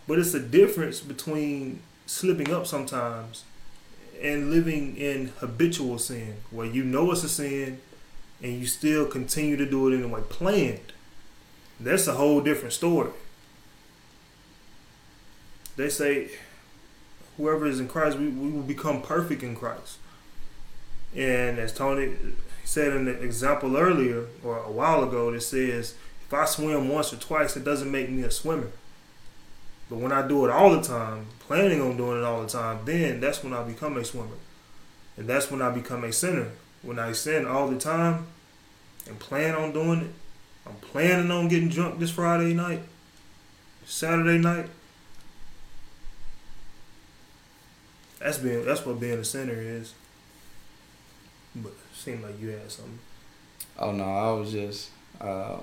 But it's a difference between slipping up sometimes and living in habitual sin, where you know it's a sin, and you still continue to do it in a way planned. That's a whole different story. They say, whoever is in Christ, we, we will become perfect in Christ. And as Tony said in the example earlier, or a while ago, that says, if I swim once or twice, it doesn't make me a swimmer. But when I do it all the time, planning on doing it all the time, then that's when I become a swimmer. And that's when I become a sinner. When I sin all the time and plan on doing it, I'm planning on getting drunk this Friday night, Saturday night. That's being, that's what being a sinner is. But it seemed like you had something. Oh, no, I was just uh,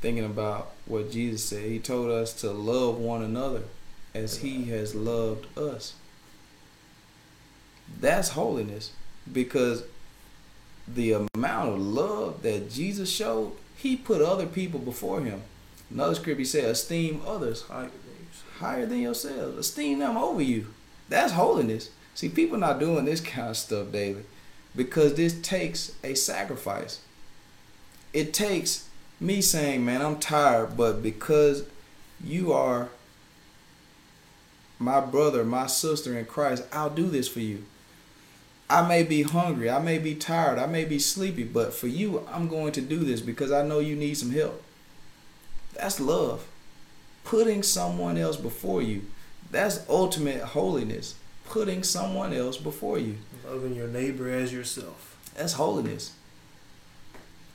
thinking about what Jesus said. He told us to love one another as he has loved us. That's holiness, because the amount of love that Jesus showed, he put other people before him. Another scripture said, esteem others higher than yourselves. Esteem them over you. That's holiness. See, people not doing this kind of stuff daily, because this takes a sacrifice. It takes me saying, man, I'm tired, but because you are my brother, my sister in Christ, I'll do this for you. I may be hungry, I may be tired, I may be sleepy, but for you, I'm going to do this because I know you need some help. That's love. Putting someone else before you. That's ultimate holiness. Putting someone else before you. Loving your neighbor as yourself. That's holiness.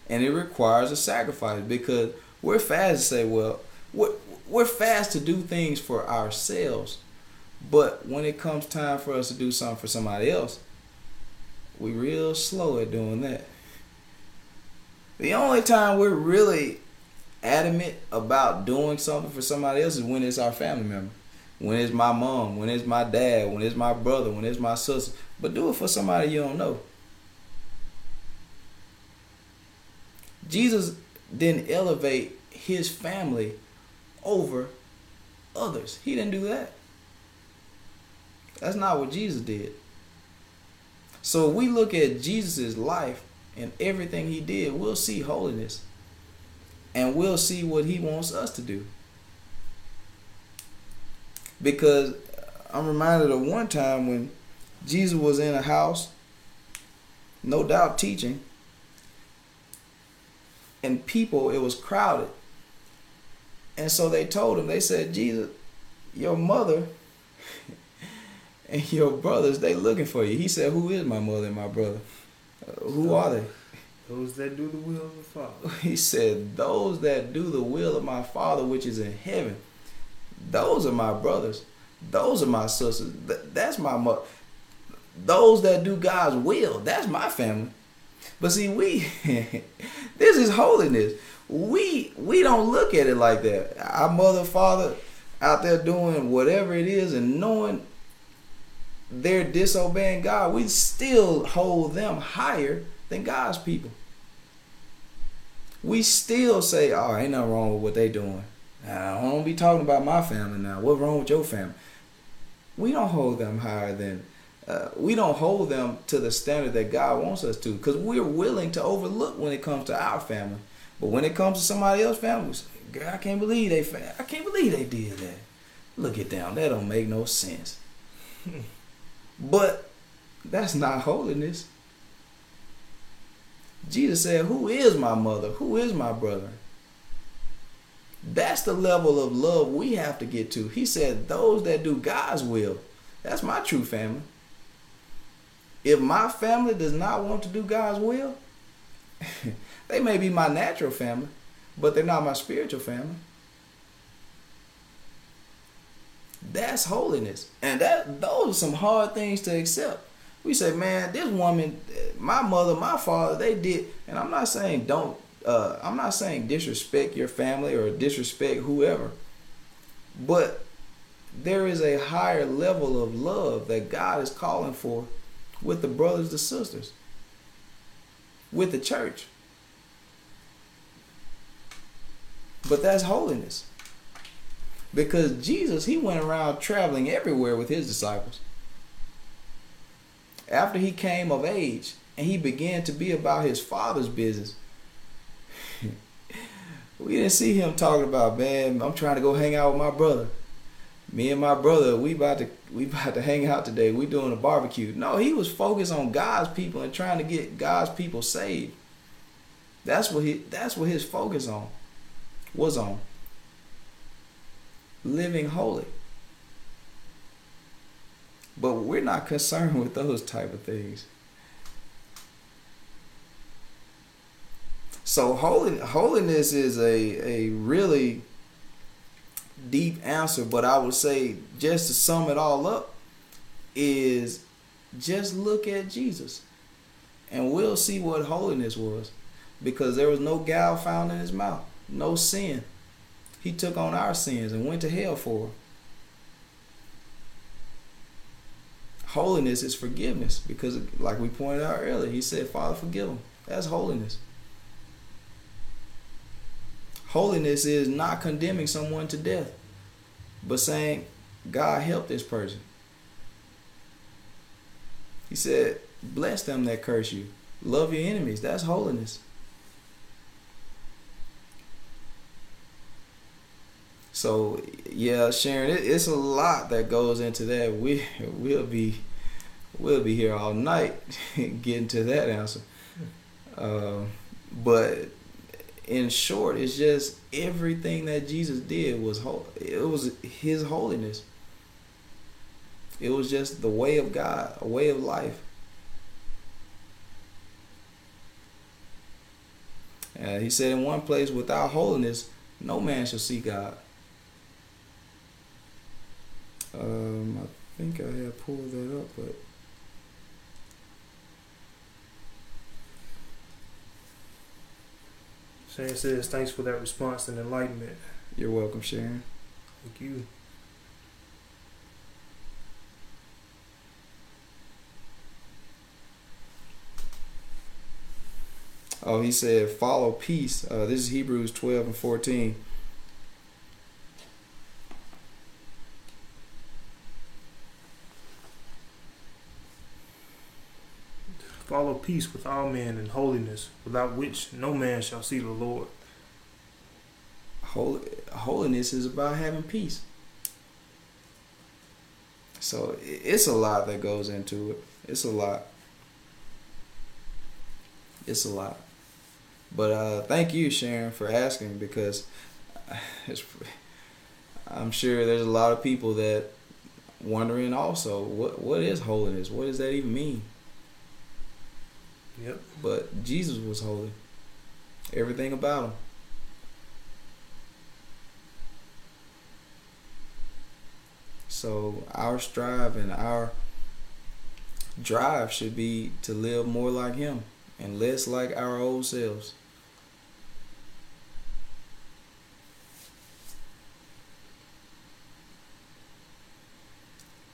And it requires a sacrifice, because we're fast to say, well, we're, we're fast to do things for ourselves. But when it comes time for us to do something for somebody else, we real slow at doing that. The only time we're really adamant about doing something for somebody else is when it's our family member. When it's my mom, when it's my dad, when it's my brother, when it's my sister. But do it for somebody you don't know. Jesus didn't elevate his family over others. He didn't do that. That's not what Jesus did. So if we look at Jesus' life and everything he did, we'll see holiness. And we'll see what he wants us to do. Because I'm reminded of one time when Jesus was in a house, no doubt teaching, and people, it was crowded. And so they told him, they said, Jesus, your mother and your brothers, they looking for you. He said, who is my mother and my brother? Uh, who are they? Those that do the will of the Father. He said, those that do the will of my Father which is in heaven. Those are my brothers. Those are my sisters. Th- that's my mother. Those that do God's will. That's my family. But see, we, this is holiness. We we don't look at it like that. Our mother, father out there doing whatever it is and knowing they're disobeying God, we still hold them higher than God's people. We still say, oh, ain't nothing wrong with what they doing. I don't be talking about my family now. What's wrong with your family? We don't hold them higher than, uh, we don't hold them to the standard that God wants us to, because we're willing to overlook when it comes to our family. But when it comes to somebody else's family, we say, girl, I can't believe they, fa- I can't believe they did that. Look at them. That don't make no sense. But that's not holiness. Jesus said, who is my mother? Who is my brother? That's the level of love we have to get to. He said, those that do God's will. That's my true family. If my family does not want to do God's will, they may be my natural family, but they're not my spiritual family. That's holiness. And that those are some hard things to accept. We say, man, this woman, my mother, my father, they did. And I'm not saying don't. Uh, I'm not saying disrespect your family or disrespect whoever, but there is a higher level of love that God is calling for with the brothers, the sisters, with the church. But that's holiness, because Jesus, he went around traveling everywhere with his disciples. After he came of age and he began to be about his Father's business, we didn't see him talking about, man, I'm trying to go hang out with my brother. me and my brother, we about to we about to hang out today. We doing a barbecue. No, he was focused on God's people and trying to get God's people saved. That's what he that's what his focus on was on. Living holy. But we're not concerned with those type of things. So holy, holiness is a, a really deep answer, but I would say, just to sum it all up, is just look at Jesus and we'll see what holiness was, because there was no gall found in his mouth, no sin. He took on our sins and went to hell for them. Holiness is forgiveness, because like we pointed out earlier, he said, Father, forgive them. That's holiness. Holiness is not condemning someone to death, but saying, God, help this person. He said, bless them that curse you. Love your enemies. That's holiness. So, yeah, Sharon, it, it's a lot that goes into that. We, we'll be we'll be here all night getting to that answer. Uh, but... In short, it's just everything that Jesus did was holy. It was his holiness. It was just the way of God, a way of life. Uh, he said in one place, without holiness, no man shall see God. Um, I think I had pulled that up, but... Sharon says, thanks for that response and enlightenment. You're welcome, Sharon. Thank you. Oh, he said, follow peace. Uh, this is Hebrews twelve and fourteen. Follow peace with all men and holiness, without which no man shall see the Lord. Hol- holiness is about having peace. So it's a lot that goes into it. It's a lot. It's a lot. But uh, thank you, Sharon, for asking, because it's, I'm sure there's a lot of people that wondering also, what what is holiness? What does that even mean? Yep. But Jesus was holy. Everything about him. So our strive and our drive should be to live more like him and less like our old selves.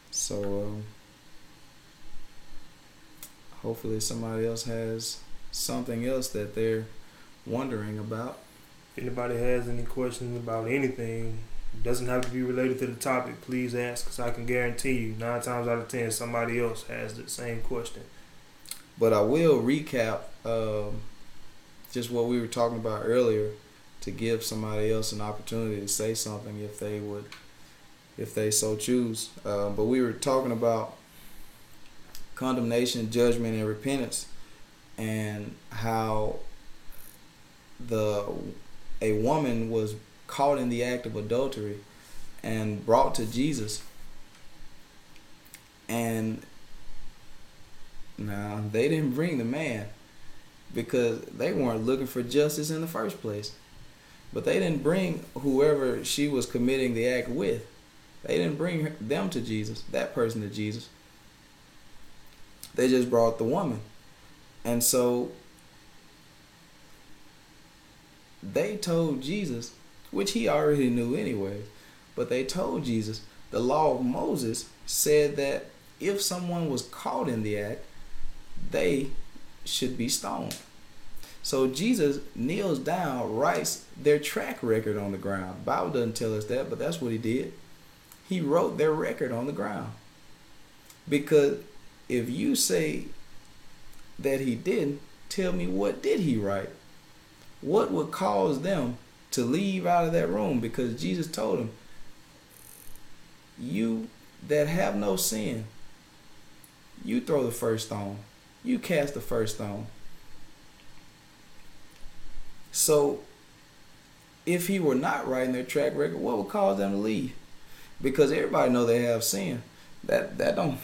So um hopefully somebody else has something else that they're wondering about. If anybody has any questions about anything, it doesn't have to be related to the topic, please ask, because I can guarantee you nine times out of ten somebody else has the same question. But I will recap um, just what we were talking about earlier, to give somebody else an opportunity to say something if they would, if they so choose. Uh, but we were talking about condemnation, judgment, and repentance, and how the a woman was caught in the act of adultery and brought to Jesus, and now nah, they didn't bring the man because they weren't looking for justice in the first place, but they didn't bring whoever she was committing the act with. They didn't bring them to Jesus, that person to Jesus. They just brought the woman. And so they told Jesus, which he already knew anyway, but they told Jesus, the law of Moses said that if someone was caught in the act, they should be stoned. So Jesus kneels down, writes their track record on the ground. The Bible doesn't tell us that, but that's what he did. He wrote their record on the ground. Because if you say that he didn't, tell me, what did he write? What would cause them to leave out of that room? Because Jesus told them, you that have no sin, you throw the first stone. You cast the first stone. So if he were not right in their track record, what would cause them to leave? Because everybody know they have sin. That that don't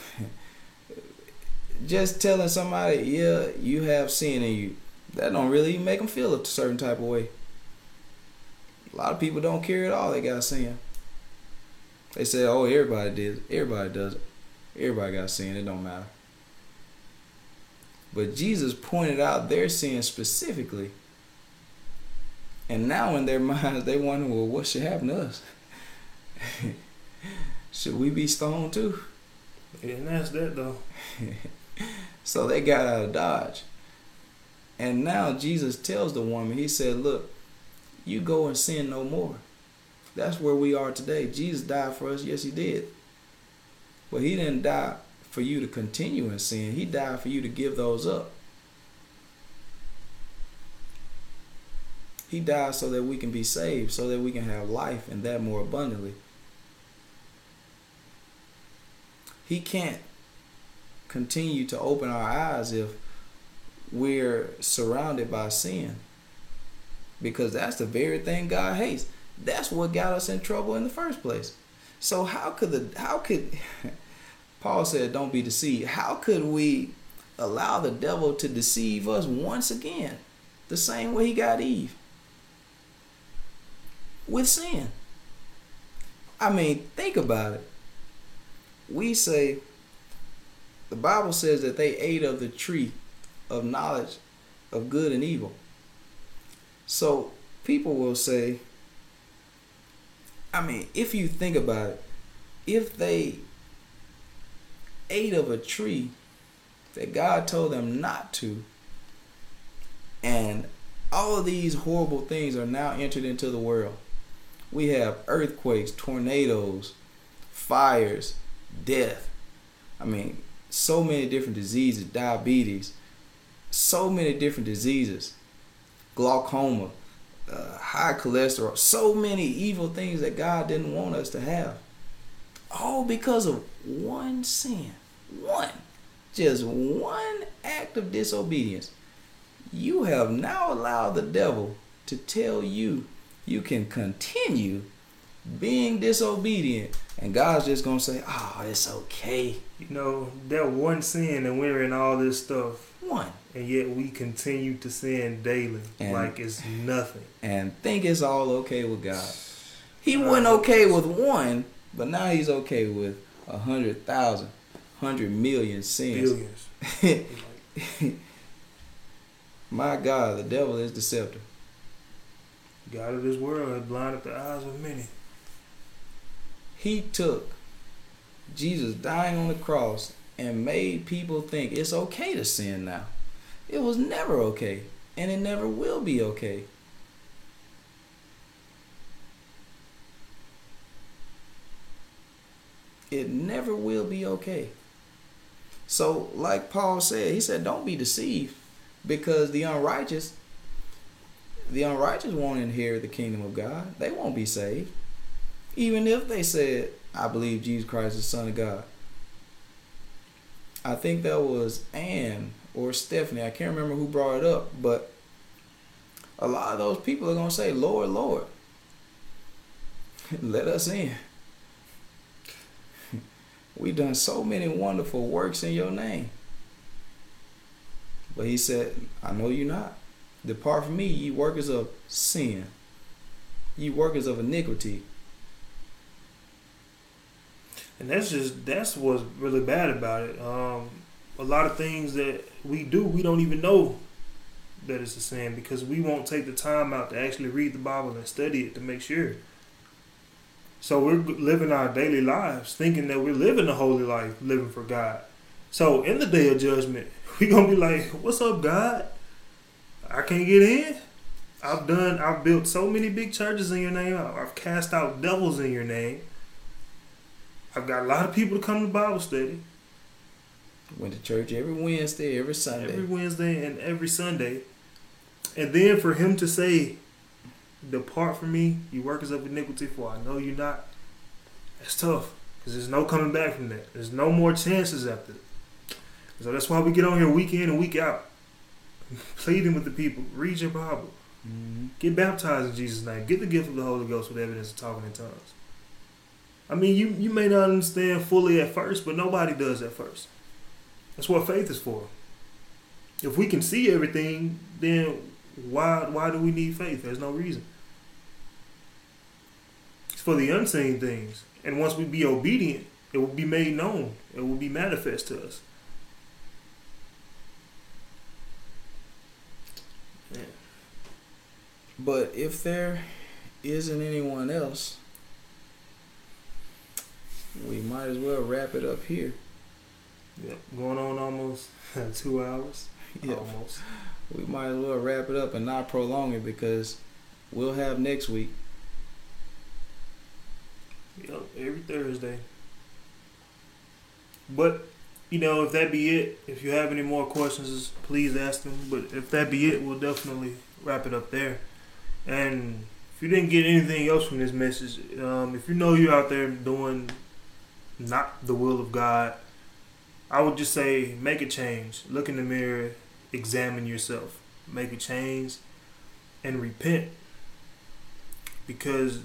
just telling somebody, yeah, you have sin in you, that don't really make them feel a certain type of way. A lot of people don't care at all they got sin. They say, oh, everybody did. Everybody does it. Everybody got sin. It don't matter. But Jesus pointed out their sin specifically. And now in their minds, they wonder, well, what should happen to us? Should we be stoned too? They didn't ask that though. So they got out of dodge. And now Jesus tells the woman, he said, look, you go and sin no more. That's where we are today. Jesus died for us. Yes, he did. But he didn't die for you to continue in sin. He died for you to give those up. He died so that we can be saved, so that we can have life and that more abundantly. He can't continue to open our eyes if we're surrounded by sin, because that's the very thing God hates. That's what got us in trouble in the first place. So how could the how could Paul said, don't be deceived. How could we allow the devil to deceive us once again the same way he got Eve? With sin. I mean, think about it. We say, the Bible says that they ate of the tree of knowledge of good and evil. So people will say, I mean, if you think about it, if they ate of a tree that God told them not to, and all of these horrible things are now entered into the world. We have earthquakes, tornadoes, fires, death. I mean, so many different diseases, diabetes, so many different diseases, glaucoma, uh, high cholesterol, so many evil things that God didn't want us to have. All because of one sin, one, just one act of disobedience. You have now allowed the devil to tell you you can continue being disobedient, and God's just gonna say, oh, it's okay. You know, that one sin, and we're in all this stuff. One. And yet we continue to sin daily, and like it's nothing. And think it's all okay with God. He wasn't okay with one, but now he's okay with a hundred thousand, hundred million sins. Billions. My God, the devil is deceptive. God of this world has blinded the eyes of many. He took Jesus dying on the cross and made people think it's okay to sin now. It was never okay, and it never will be okay. It never will be okay. So, like Paul said, he said, don't be deceived, because the unrighteous, the unrighteous won't inherit the kingdom of God. They won't be saved. Even if they said, I believe Jesus Christ is the Son of God. I think that was Ann or Stephanie. I can't remember who brought it up. But a lot of those people are going to say, Lord, Lord, let us in. We've done so many wonderful works in your name. But he said, I know you not. Depart from me, ye workers of sin, ye workers of iniquity. And that's just, that's what's really bad about it. Um, a lot of things that we do, we don't even know that it's a sin, because we won't take the time out to actually read the Bible and study it to make sure. So we're living our daily lives thinking that we're living a holy life, living for God. So in the day of judgment, we're going to be like, what's up, God? I can't get in. I've done, I've built so many big churches in your name. I've cast out devils in your name. I've got a lot of people to come to Bible study. Went to church every Wednesday, every Sunday. Every Wednesday and every Sunday. And then for him to say, depart from me, you workers of iniquity, for I know you not. That's tough. Because there's no coming back from that. There's no more chances after that. So that's why we get on here week in and week out. Pleading with the people. Read your Bible. Mm-hmm. Get baptized in Jesus' name. Get the gift of the Holy Ghost with evidence of talking in tongues. I mean, you, you may not understand fully at first, but nobody does at first. That's what faith is for. If we can see everything, then why why do we need faith? There's no reason. It's for the unseen things. And once we be obedient, it will be made known. It will be manifest to us. Yeah. But if there isn't anyone else, we might as well wrap it up here. Yep, going on almost two hours. Yep. Almost. We might as well wrap it up and not prolong it because we'll have next week. Yep, every Thursday. But, you know, if that be it, if you have any more questions, please ask them. But if that be it, we'll definitely wrap it up there. And if you didn't get anything else from this message, um, if you know you're out there doing not the will of God, I would just say make a change. Look in the mirror, examine yourself, make a change, and repent. Because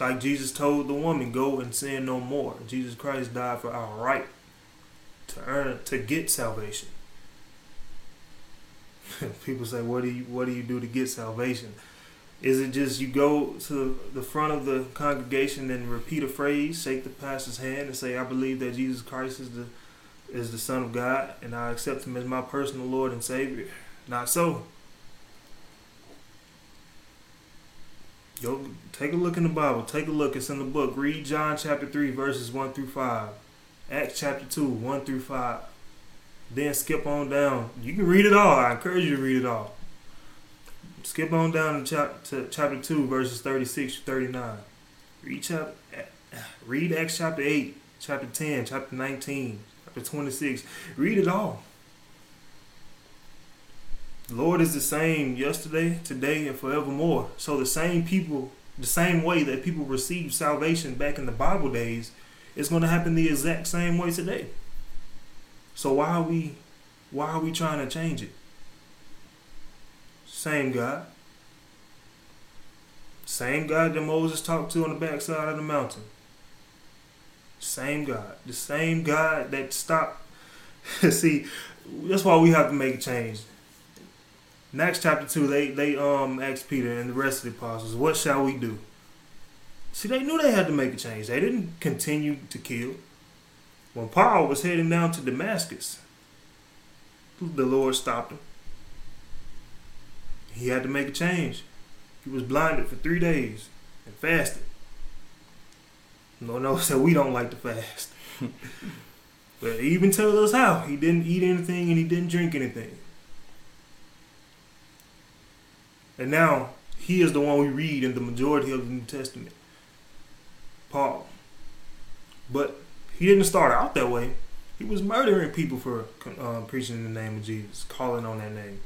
like Jesus told the woman, go and sin no more. Jesus Christ died for our right to earn, to get salvation. People say, what do you what do you do to get salvation? Is it just you go to the front of the congregation and repeat a phrase, shake the pastor's hand and say, I believe that Jesus Christ is the is the Son of God, and I accept him as my personal Lord and Savior? Not so. Yo, take a look in the Bible. Take a look. It's in the book. Read John chapter three, verses one through five. Acts chapter two, one through five. Then skip on down. You can read it all. I encourage you to read it all. Skip on down to chapter two, verses thirty-six to thirty-nine. Read, chapter, read Acts chapter eight, chapter ten, chapter nineteen. twenty-six. Read it all. The Lord is the same yesterday, today, and forevermore. So the same people, the same way that people received salvation back in the Bible days, it's going to happen the exact same way today. So why are we, why are we trying to change it? Same God. Same God that Moses talked to on the backside of the mountain. Same God. The same God that stopped. See, that's why we have to make a change. In Acts chapter two, they, they um asked Peter and the rest of the apostles, what shall we do? See, they knew they had to make a change. They didn't continue to kill. When Paul was heading down to Damascus, the Lord stopped him. He had to make a change. He was blinded for three days and fasted. No, no, so we don't like to fast. But he even tells us how. He didn't eat anything and he didn't drink anything. And now, he is the one we read in the majority of the New Testament. Paul. But he didn't start out that way. He was murdering people for uh, preaching in the name of Jesus, calling on that name.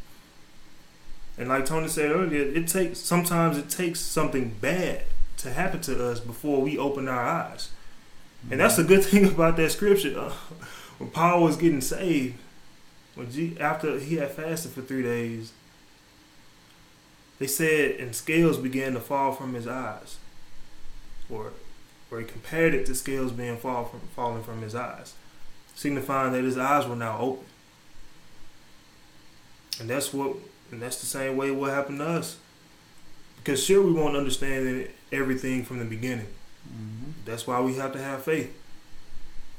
And like Tony said earlier, it takes sometimes it takes something bad to happen to us before we open our eyes. And that's the good thing about that scripture. When Paul was getting saved, when G- after he had fasted for three days, they said, and scales began to fall from his eyes. Or, or he compared it to scales being fall from, falling from his eyes, signifying that his eyes were now open. And that's what, and that's the same way what happened to us. Because sure, we won't understand everything from the beginning. Mm-hmm. That's why we have to have faith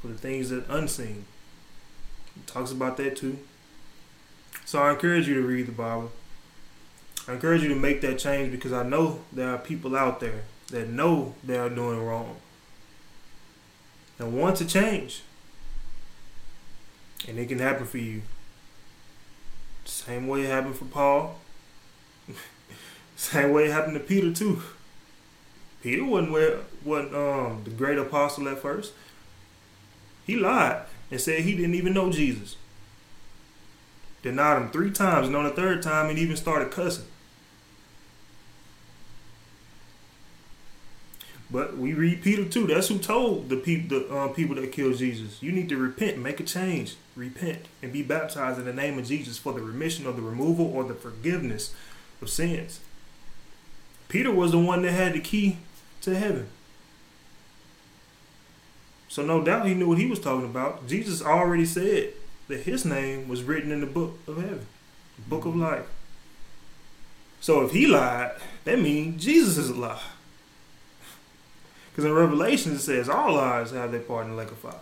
for the things that are unseen. It talks about that too. So I encourage you to read the Bible. I encourage you to make that change, because I know there are people out there that know they are doing wrong and want to change. And it can happen for you. Same way it happened for Paul. Same way it happened to Peter too. Peter wasn't, where, wasn't um, the great apostle at first. He lied and said he didn't even know Jesus. Denied him three times, and on the third time it even started cussing. But we read Peter too. That's who told the people the uh, people that killed Jesus, you need to repent, make a change, repent, and be baptized in the name of Jesus for the remission or the removal or the forgiveness of sins. Peter was the one that had the key to heaven. So no doubt he knew what he was talking about. Jesus already said that his name was written in the book of heaven, the book of life. So if he lied, that means Jesus is a lie. Because in Revelation it says all lies have their part in the lake of fire.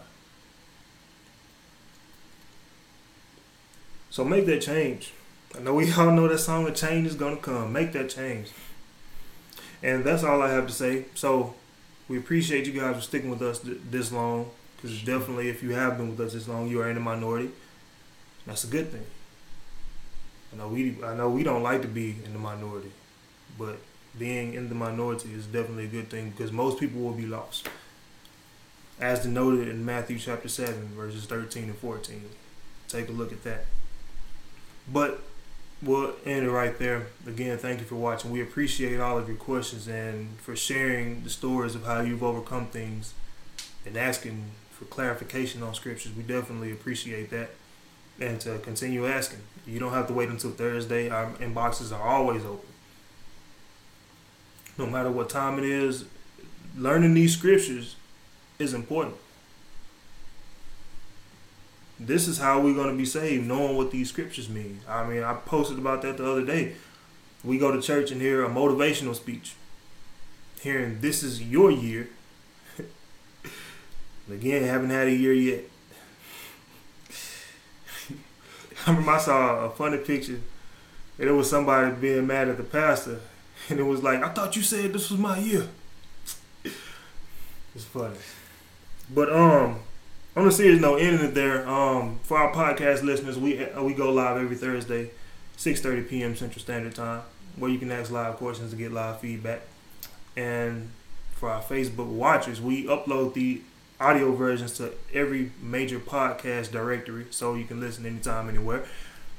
So make that change. I know we all know that song of change is going to come. Make that change. And that's all I have to say. So we appreciate you guys for sticking with us th- this long. Because definitely if you have been with us this long, you are in the minority. That's a good thing. I know we, I know we don't like to be in the minority, but being in the minority is definitely a good thing because most people will be lost. As denoted in Matthew chapter seven, verses thirteen and fourteen. Take a look at that. But we'll end it right there. Again, thank you for watching. We appreciate all of your questions and for sharing the stories of how you've overcome things and asking for clarification on scriptures. We definitely appreciate that. And to continue asking. You don't have to wait until Thursday. Our inboxes are always open. No matter what time it is, learning these scriptures is important. This is how we're going to be saved, knowing what these scriptures mean. I mean, I posted about that the other day. We go to church and hear a motivational speech. Hearing, this is your year. Again, haven't had a year yet. I remember I saw a funny picture, and it was somebody being mad at the pastor, and it was like, I thought you said this was my year. It's funny. But um, on a serious note, ending it there, um, for our podcast listeners, we we go live every Thursday, six thirty p.m. Central Standard Time, where you can ask live questions and get live feedback. And for our Facebook watchers, we upload the audio versions to every major podcast directory, so you can listen anytime, anywhere.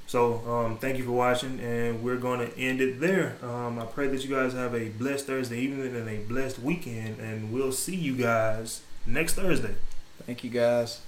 So um, thank you for watching, and we're going to end it there. Um, I pray that you guys have a blessed Thursday evening and a blessed weekend, and we'll see you guys next Thursday. Thank you, guys.